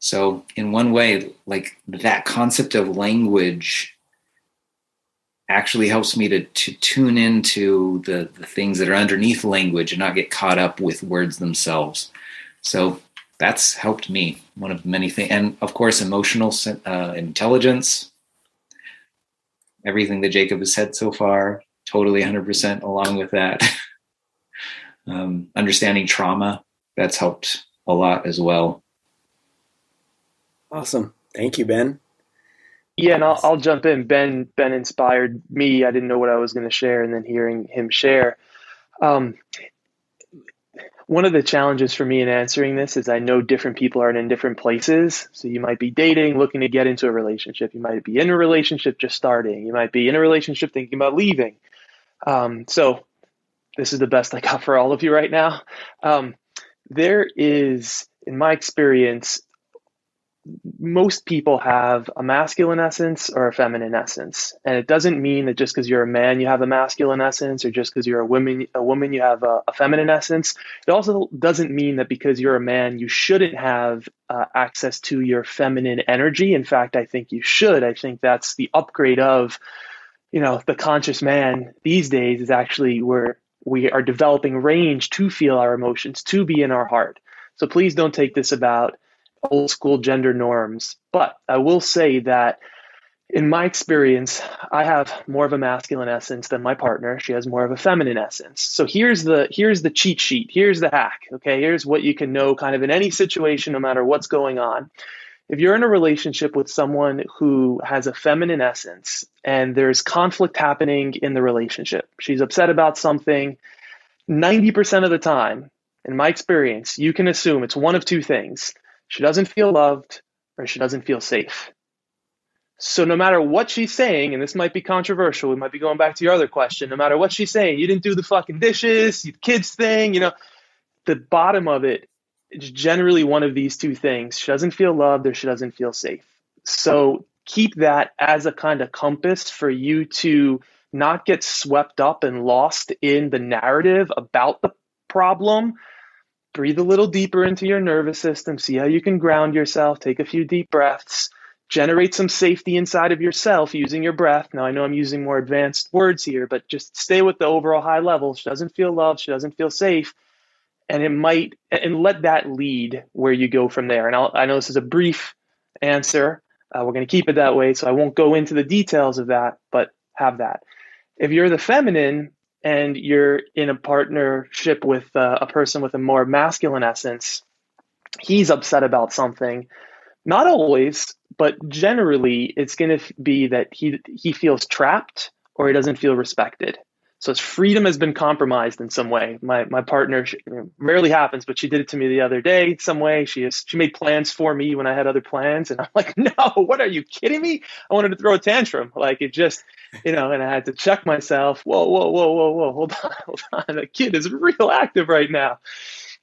So in one way, like that concept of language actually helps me to, to tune into the, the things that are underneath language and not get caught up with words themselves. So that's helped me. One of many things. And of course, emotional uh, intelligence. Everything that Jacob has said so far, totally one hundred percent along with that. um, understanding trauma, that's helped a lot as well. Awesome. Thank you, Ben. Yeah, and I'll, I'll jump in. Ben, Ben inspired me. I didn't know what I was going to share, and then hearing him share. Um, one of the challenges for me in answering this is I know different people are in different places. So you might be dating, looking to get into a relationship. You might be in a relationship just starting. You might be in a relationship thinking about leaving. Um, so this is the best I got for all of you right now. Um, there is, in my experience, most people have a masculine essence or a feminine essence. And it doesn't mean that just because you're a man, you have a masculine essence, or just because you're a woman, a woman, you have a, a feminine essence. It also doesn't mean that because you're a man, you shouldn't have uh, access to your feminine energy. In fact, I think you should. I think that's the upgrade of, you know, the conscious man these days is actually where we are developing range to feel our emotions, to be in our heart. So please don't take this about old school gender norms. But I will say that in my experience, I have more of a masculine essence than my partner. She has more of a feminine essence. So here's the here's the cheat sheet. Here's the hack. Okay, here's what you can know kind of in any situation, no matter what's going on. If you're in a relationship with someone who has a feminine essence and there's conflict happening in the relationship, she's upset about something, ninety percent of the time, in my experience, you can assume it's one of two things. She doesn't feel loved, or she doesn't feel safe. So no matter what she's saying, and this might be controversial, we might be going back to your other question, no matter what she's saying, you didn't do the fucking dishes, you kids thing, you know, the bottom of it is generally one of these two things. She doesn't feel loved, or she doesn't feel safe. So keep that as a kind of compass for you to not get swept up and lost in the narrative about the problem. Breathe a little deeper into your nervous system. See how you can ground yourself. Take a few deep breaths. Generate some safety inside of yourself using your breath. Now, I know I'm using more advanced words here, but just stay with the overall high level. She doesn't feel loved. She doesn't feel safe. And it might, and let that lead where you go from there. And I'll, I know this is a brief answer. Uh, we're going to keep it that way. So I won't go into the details of that, but have that. If you're the feminine, and you're in a partnership with uh, a person with a more masculine essence, he's upset about something. Not always, but generally it's going to be that he he feels trapped, or he doesn't feel respected. So his freedom has been compromised in some way. My my partner, she, you know, rarely happens, but she did it to me the other day some way. She is, she made plans for me when I had other plans. And I'm like, no, what, are you kidding me? I wanted to throw a tantrum. Like, it just... You know, and I had to check myself. Whoa, whoa, whoa, whoa, whoa. Hold on, hold on. That kid is real active right now.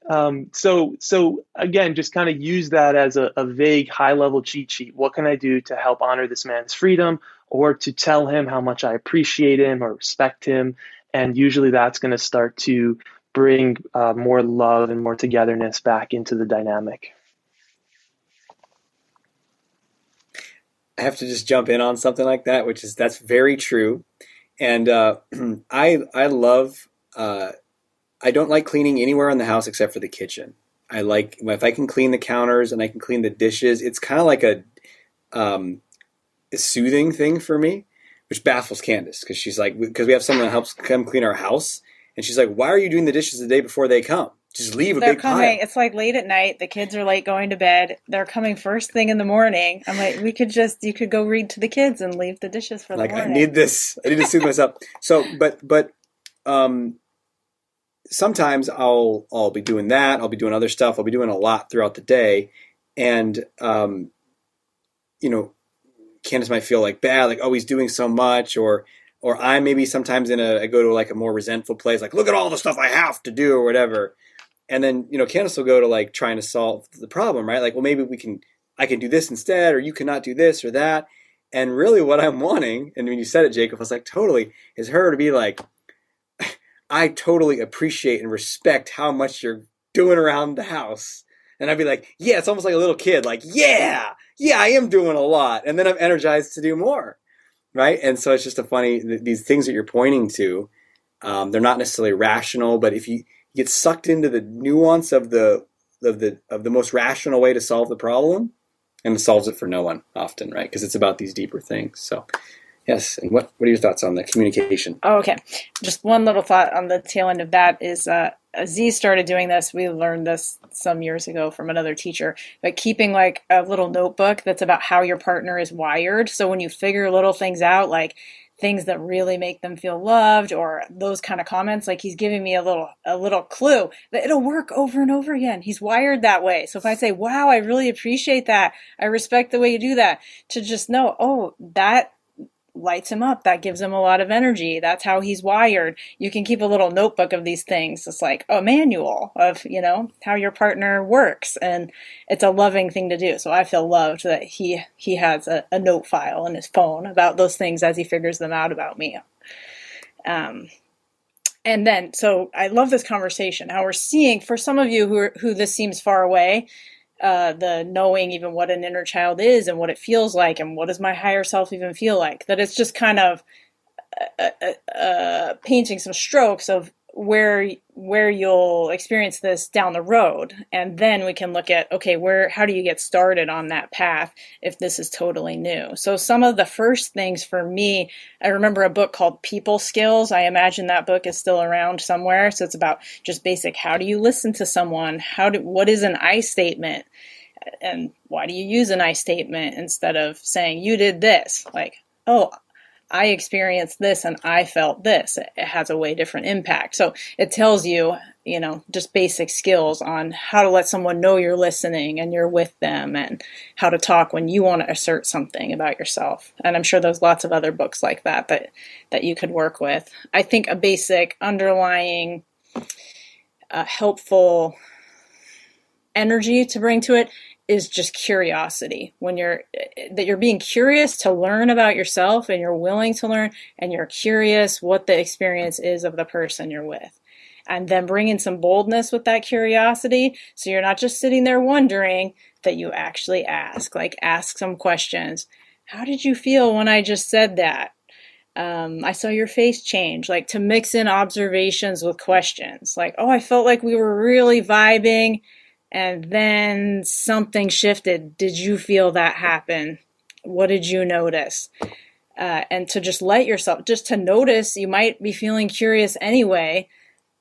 Um, so, so again, just kind of use that as a, a vague, high-level cheat sheet. What can I do to help honor this man's freedom, or to tell him how much I appreciate him or respect him? And usually, that's going to start to bring uh, more love and more togetherness back into the dynamic. I have to just jump in on something like that, which is that's very true. And uh, I I love uh, I don't like cleaning anywhere in the house except for the kitchen. I like if I can clean the counters and I can clean the dishes. It's kind of like a, um, a soothing thing for me, which baffles Candace because she's like, because we have someone that helps come clean our house, and she's like, why are you doing the dishes the day before they come? Just leave a They're big coming. Pile. It's like late at night. The kids are late going to bed. They're coming first thing in the morning. I'm like, we could just, you could go read to the kids and leave the dishes for like, the morning. I need this. I need to soothe myself. So, but, but, um, sometimes I'll, I'll be doing that. I'll be doing other stuff. I'll be doing a lot throughout the day. And, um, you know, Candace might feel like bad, like, oh, he's doing so much, or, or I maybe sometimes in a, I go to like a more resentful place, like, look at all the stuff I have to do or whatever. And then, you know, Candace will go to like trying to solve the problem, right? Like, well, maybe we can, I can do this instead, or you cannot do this or that. And really what I'm wanting, and when you said it, Jacob, I was like, totally, is her to be like, I totally appreciate and respect how much you're doing around the house. And I'd be like, yeah, it's almost like a little kid. Like, yeah, yeah, I am doing a lot. And then I'm energized to do more, right? And so it's just a funny, these things that you're pointing to, um, they're not necessarily rational, but if you, you get sucked into the nuance of the of the of the most rational way to solve the problem, and it solves it for no one often, right? Because it's about these deeper things. So, yes. And what what are your thoughts on the communication? Oh, okay. Just one little thought on the tail end of that is uh, Aziz started doing this. We learned this some years ago from another teacher, but keeping like a little notebook that's about how your partner is wired. So when you figure little things out, like things that really make them feel loved or those kind of comments, like he's giving me a little, a little clue that it'll work over and over again. He's wired that way. So if I say, wow, I really appreciate that. I respect the way you do that, to just know, oh, that lights him up. That gives him a lot of energy. That's how he's wired. You can keep a little notebook of these things. It's like a manual of, you know, how your partner works, and it's a loving thing to do. So I feel loved that he, he has a, a note file in his phone about those things as he figures them out about me. Um, and then, so I love this conversation, how we're seeing, for some of you who are, who this seems far away, Uh, the knowing even what an inner child is and what it feels like and what does my higher self even feel like, that it's just kind of uh, uh, uh, painting some strokes of where where you'll experience this down the road. And then we can look at, okay, where how do you get started on that path if this is totally new? So some of the first things for me, I remember a book called People Skills. I imagine that book is still around somewhere. So it's about just basic, how do you listen to someone? How do, what is an I statement? And why do you use an I statement instead of saying you did this? Like, oh, I experienced this and I felt this. It has a way different impact. So it tells you, you know, just basic skills on how to let someone know you're listening and you're with them, and how to talk when you want to assert something about yourself. And I'm sure there's lots of other books like that that, that you could work with. I think a basic underlying uh, helpful energy to bring to it is just curiosity. When you're, that you're being curious to learn about yourself, and you're willing to learn, and you're curious what the experience is of the person you're with. And then bring in some boldness with that curiosity. So you're not just sitting there wondering, that you actually ask, like ask some questions. How did you feel when I just said that? Um, I saw your face change, like to mix in observations with questions. Like, oh, I felt like we were really vibing, and then something shifted. Did you feel that happen? What did you notice? Uh, and to just let yourself, just to notice, you might be feeling curious anyway,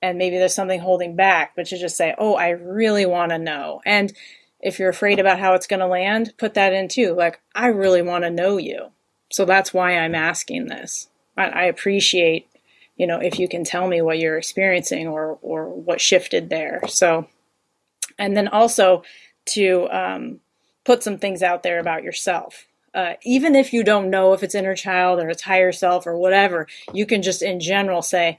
and maybe there's something holding back, but to just say, oh, I really want to know. And if you're afraid about how it's going to land, put that in too. Like, I really want to know you. So that's why I'm asking this. I, I appreciate, you know, if you can tell me what you're experiencing or, or what shifted there. So, and then also to um, put some things out there about yourself. Uh, even if you don't know if it's inner child or it's higher self or whatever, you can just in general say,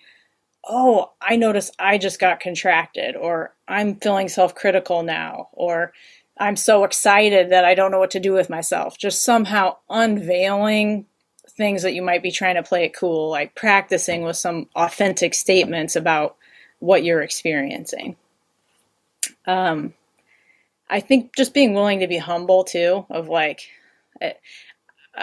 oh, I noticed I just got contracted, or I'm feeling self-critical now, or I'm so excited that I don't know what to do with myself. Just somehow unveiling things that you might be trying to play it cool, like practicing with some authentic statements about what you're experiencing. Um, I think just being willing to be humble too, of like, uh,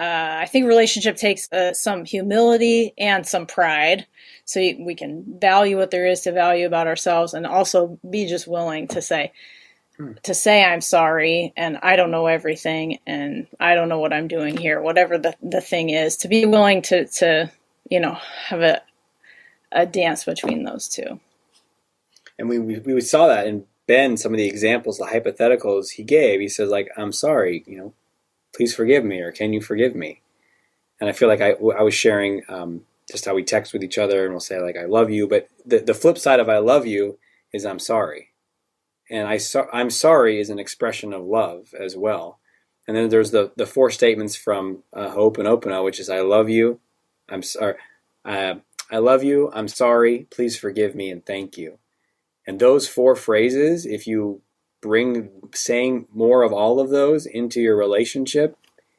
I think relationship takes uh, some humility and some pride, so you, we can value what there is to value about ourselves, and also be just willing to say, hmm. to say I'm sorry, and I don't know everything, and I don't know what I'm doing here, whatever the, the thing is, to be willing to, to, you know, have a, a dance between those two. And we, we, we saw that in Ben, some of the examples, the hypotheticals he gave, he says like, I'm sorry, you know, please forgive me, or can you forgive me? And I feel like I, I was sharing um, just how we text with each other, and we'll say like, I love you. But the, the flip side of I love you is I'm sorry. And I so, I'm sorry is an expression of love as well. And then there's the, the four statements from uh, Ho'oponopono, which is I love you, I'm sorry, uh, I love you, I'm sorry, please forgive me, and thank you. And those four phrases, if you bring saying more of all of those into your relationship,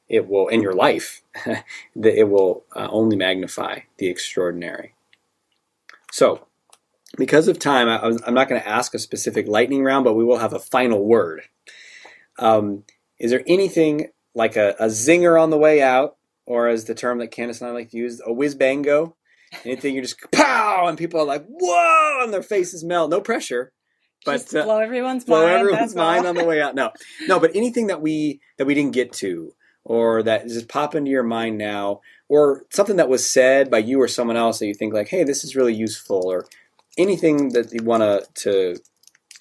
it will, in your life, it will uh, only magnify the extraordinary. So because of time, I, I'm not going to ask a specific lightning round, but we will have a final word. Um, is there anything like a, a zinger on the way out, or as the term that Candace and I like to use, a whiz-bango? Anything you just pow, and people are like, whoa, and their faces melt. No pressure. But just blow everyone's uh, mind. Blow everyone's mind all. on the way out. No, no. But anything that we that we didn't get to, or that just pop into your mind now, or something that was said by you or someone else that you think like, hey, this is really useful, or anything that you want to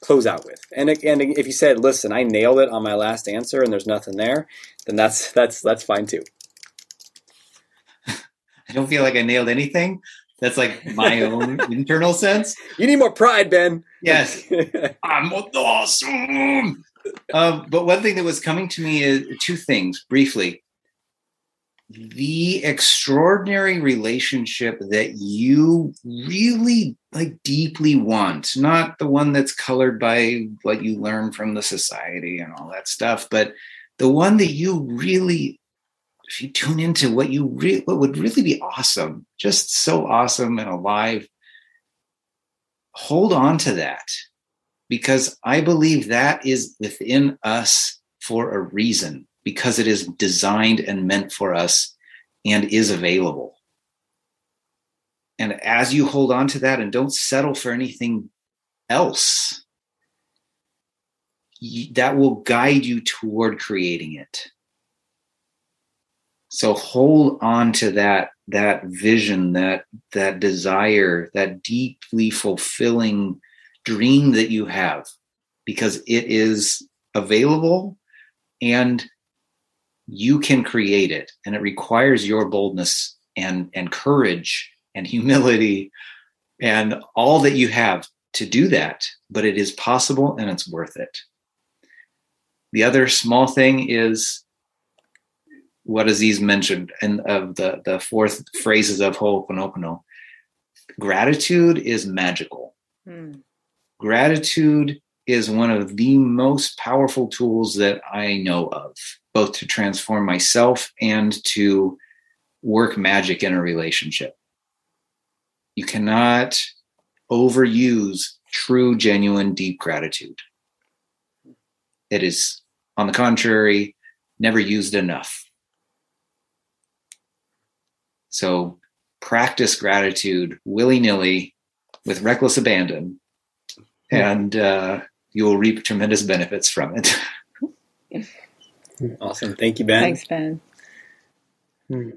close out with. And and if you said, listen, I nailed it on my last answer, and there's nothing there, then that's that's that's fine too. I don't feel like I nailed anything. That's like my own internal sense. You need more pride, Ben. Yes. I'm awesome. Um, but one thing that was coming to me is two things briefly. The extraordinary relationship that you really like deeply want, not the one that's colored by what you learn from the society and all that stuff, but the one that you really, if you tune into what you re- what would really be awesome, just so awesome and alive, hold on to that, because I believe that is within us for a reason, because it is designed and meant for us and is available. And as you hold on to that and don't settle for anything else, that will guide you toward creating it. So hold on to that, that vision, that, that desire, that deeply fulfilling dream that you have, because it is available and you can create it. And it requires your boldness and, and courage and humility and all that you have to do that, but it is possible and it's worth it. The other small thing is what Aziz mentioned, and of the, the fourth phrases of Ho'oponopono, gratitude is magical. Mm. Gratitude is one of the most powerful tools that I know of, both to transform myself and to work magic in a relationship. You cannot overuse true, genuine, deep gratitude. It is, on the contrary, never used enough. So practice gratitude willy-nilly with reckless abandon, and uh, you will reap tremendous benefits from it. Awesome. Thank you, Ben. Thanks, Ben.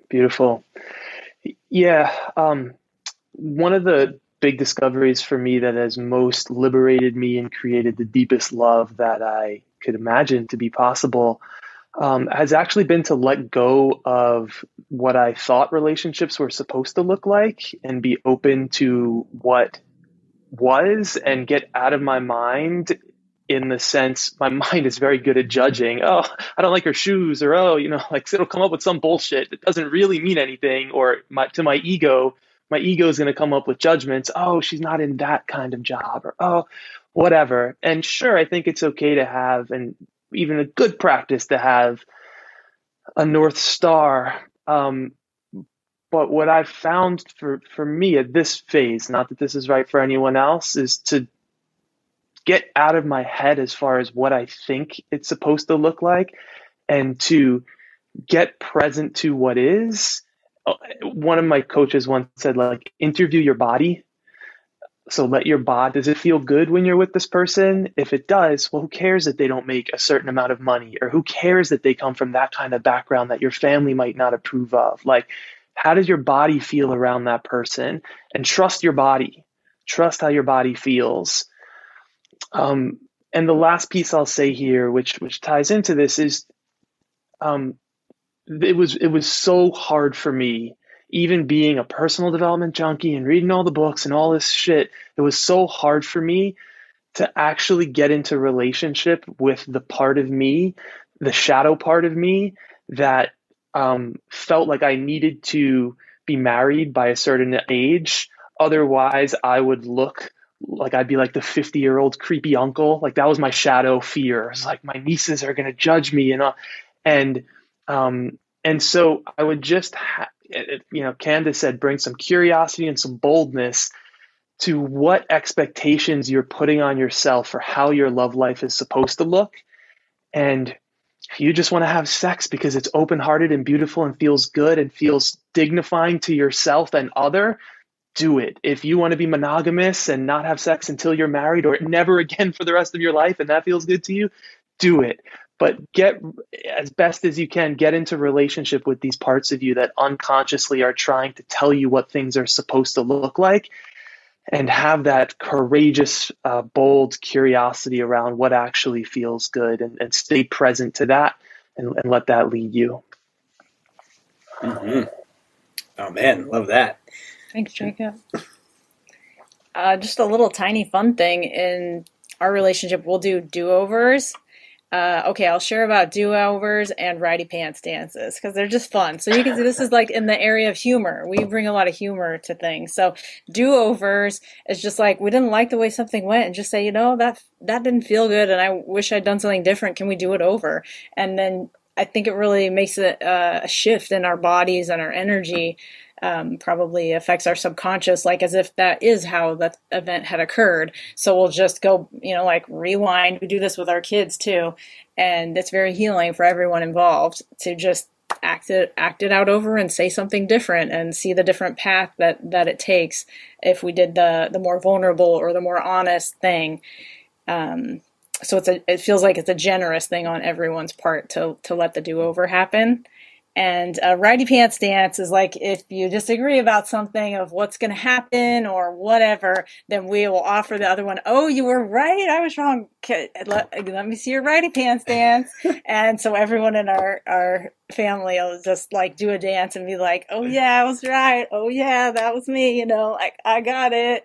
Beautiful. Yeah. Um, one of the big discoveries for me that has most liberated me and created the deepest love that I could imagine to be possible Um, has actually been to let go of what I thought relationships were supposed to look like and be open to what was, and get out of my mind in the sense my mind is very good at judging. Oh, I don't like her shoes, or, oh, you know, like it'll come up with some bullshit that doesn't really mean anything. Or my, to my ego, my ego is going to come up with judgments. Oh, she's not in that kind of job, or, oh, whatever. And sure, I think it's okay to have, and even a good practice to have, a North Star. Um, but what I've found for, for me at this phase, not that this is right for anyone else, is to get out of my head as far as what I think it's supposed to look like, and to get present to what is. One of my coaches once said, like, interview your body. So let your body, does it feel good when you're with this person? If it does, well, who cares that they don't make a certain amount of money, or who cares that they come from that kind of background that your family might not approve of? Like, how does your body feel around that person? And trust your body, trust how your body feels. Um, and the last piece I'll say here, which, which ties into this, is um, it was, it was so hard for me, even being a personal development junkie and reading all the books and all this shit, it was so hard for me to actually get into relationship with the part of me, the shadow part of me that um, felt like I needed to be married by a certain age. Otherwise, I would look like I'd be like the fifty-year-old creepy uncle. Like, that was my shadow fear. It's like, my nieces are going to judge me. And, and, um, and so I would just ha- you know, Candace said, bring some curiosity and some boldness to what expectations you're putting on yourself for how your love life is supposed to look. And if you just want to have sex because it's open-hearted and beautiful and feels good and feels dignifying to yourself and other, do it. If you want to be monogamous and not have sex until you're married or never again for the rest of your life, and that feels good to you, do it. But get, as best as you can, get into relationship with these parts of you that unconsciously are trying to tell you what things are supposed to look like, and have that courageous, uh, bold curiosity around what actually feels good, and, and stay present to that, and, and let that lead you. Mm-hmm. Oh, man, love that. Thanks, Jacob. Uh, just a little tiny fun thing in our relationship, we'll do do-overs. Uh, okay, I'll share about do-overs and ridey pants dances because they're just fun. So you can see this is like in the area of humor. We bring a lot of humor to things. So do-overs is just like, we didn't like the way something went, and just say, you know, that that didn't feel good and I wish I'd done something different. Can we do it over? And then I think it really makes a, a shift in our bodies and our energy. Um, probably affects our subconscious, like as if that is how that event had occurred. So we'll just go, you know, like rewind. We do this with our kids too. And it's very healing for everyone involved to just act it, act it out over and say something different and see the different path that, that it takes if we did the, the more vulnerable or the more honest thing. Um, so it's a, it feels like it's a generous thing on everyone's part to, to let the do-over happen. And a ridey pants dance is like, if you disagree about something of what's going to happen or whatever, then we will offer the other one, oh, you were right, I was wrong. Let, let me see your ridey pants dance. And so everyone in our, our family will just like do a dance and be like, oh, yeah, I was right. Oh, yeah, that was me. You know, like, I got it.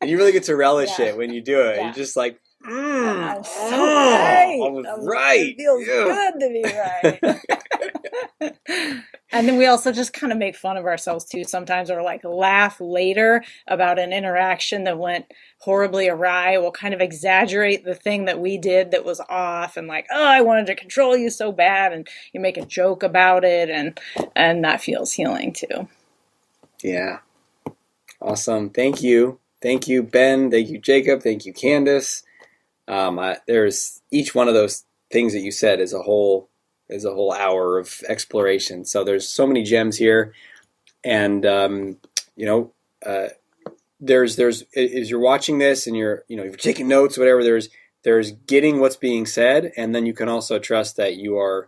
And you really get to relish yeah. it when you do it. Yeah. You're just like, mm, I'm so oh, right. I was I'm, right. It feels yeah. good to be right. And then we also just kind of make fun of ourselves too sometimes, or like laugh later about an interaction that went horribly awry. We'll kind of exaggerate the thing that we did that was off, and like, oh, I wanted to control you so bad, and you make a joke about it, and and that feels healing too. Yeah. Awesome. Thank you. Thank you, Ben. Thank you, Jacob. Thank you, Candace. Um, I, there's each one of those things that you said is a whole is a whole hour of exploration. So there's so many gems here, and um, you know, uh, there's there's as you're watching this and you're you know you're taking notes, whatever. There's there's getting what's being said, and then you can also trust that you are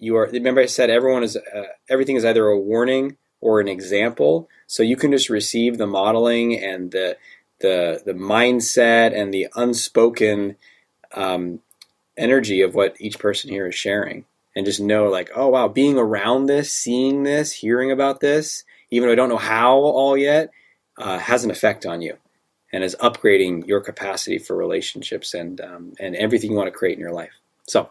you are. Remember, I said everyone is uh, everything is either a warning or an example. So you can just receive the modeling and the. the the mindset and the unspoken um, energy of what each person here is sharing, and just know like, oh, wow, being around this, seeing this, hearing about this, even though I don't know how all yet, uh, has an effect on you and is upgrading your capacity for relationships and um, and everything you want to create in your life. So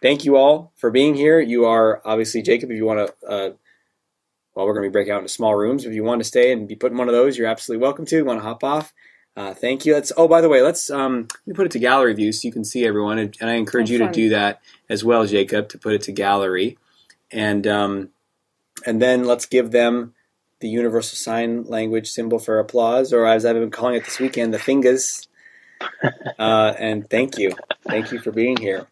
thank you all for being here. You are obviously, Jacob, if you want to uh, well, we're going to be breaking out into small rooms. If you want to stay and be put in one of those, you're absolutely welcome to. You want to hop off? Uh, thank you. Let's. Oh, by the way, let's um, let me put it to gallery view so you can see everyone. And, and I encourage That's you to fun. do that as well, Jacob, to put it to gallery. And um, and then let's give them the universal sign language symbol for applause, or as I've been calling it this weekend, the fingers. Uh, and thank you. Thank you for being here.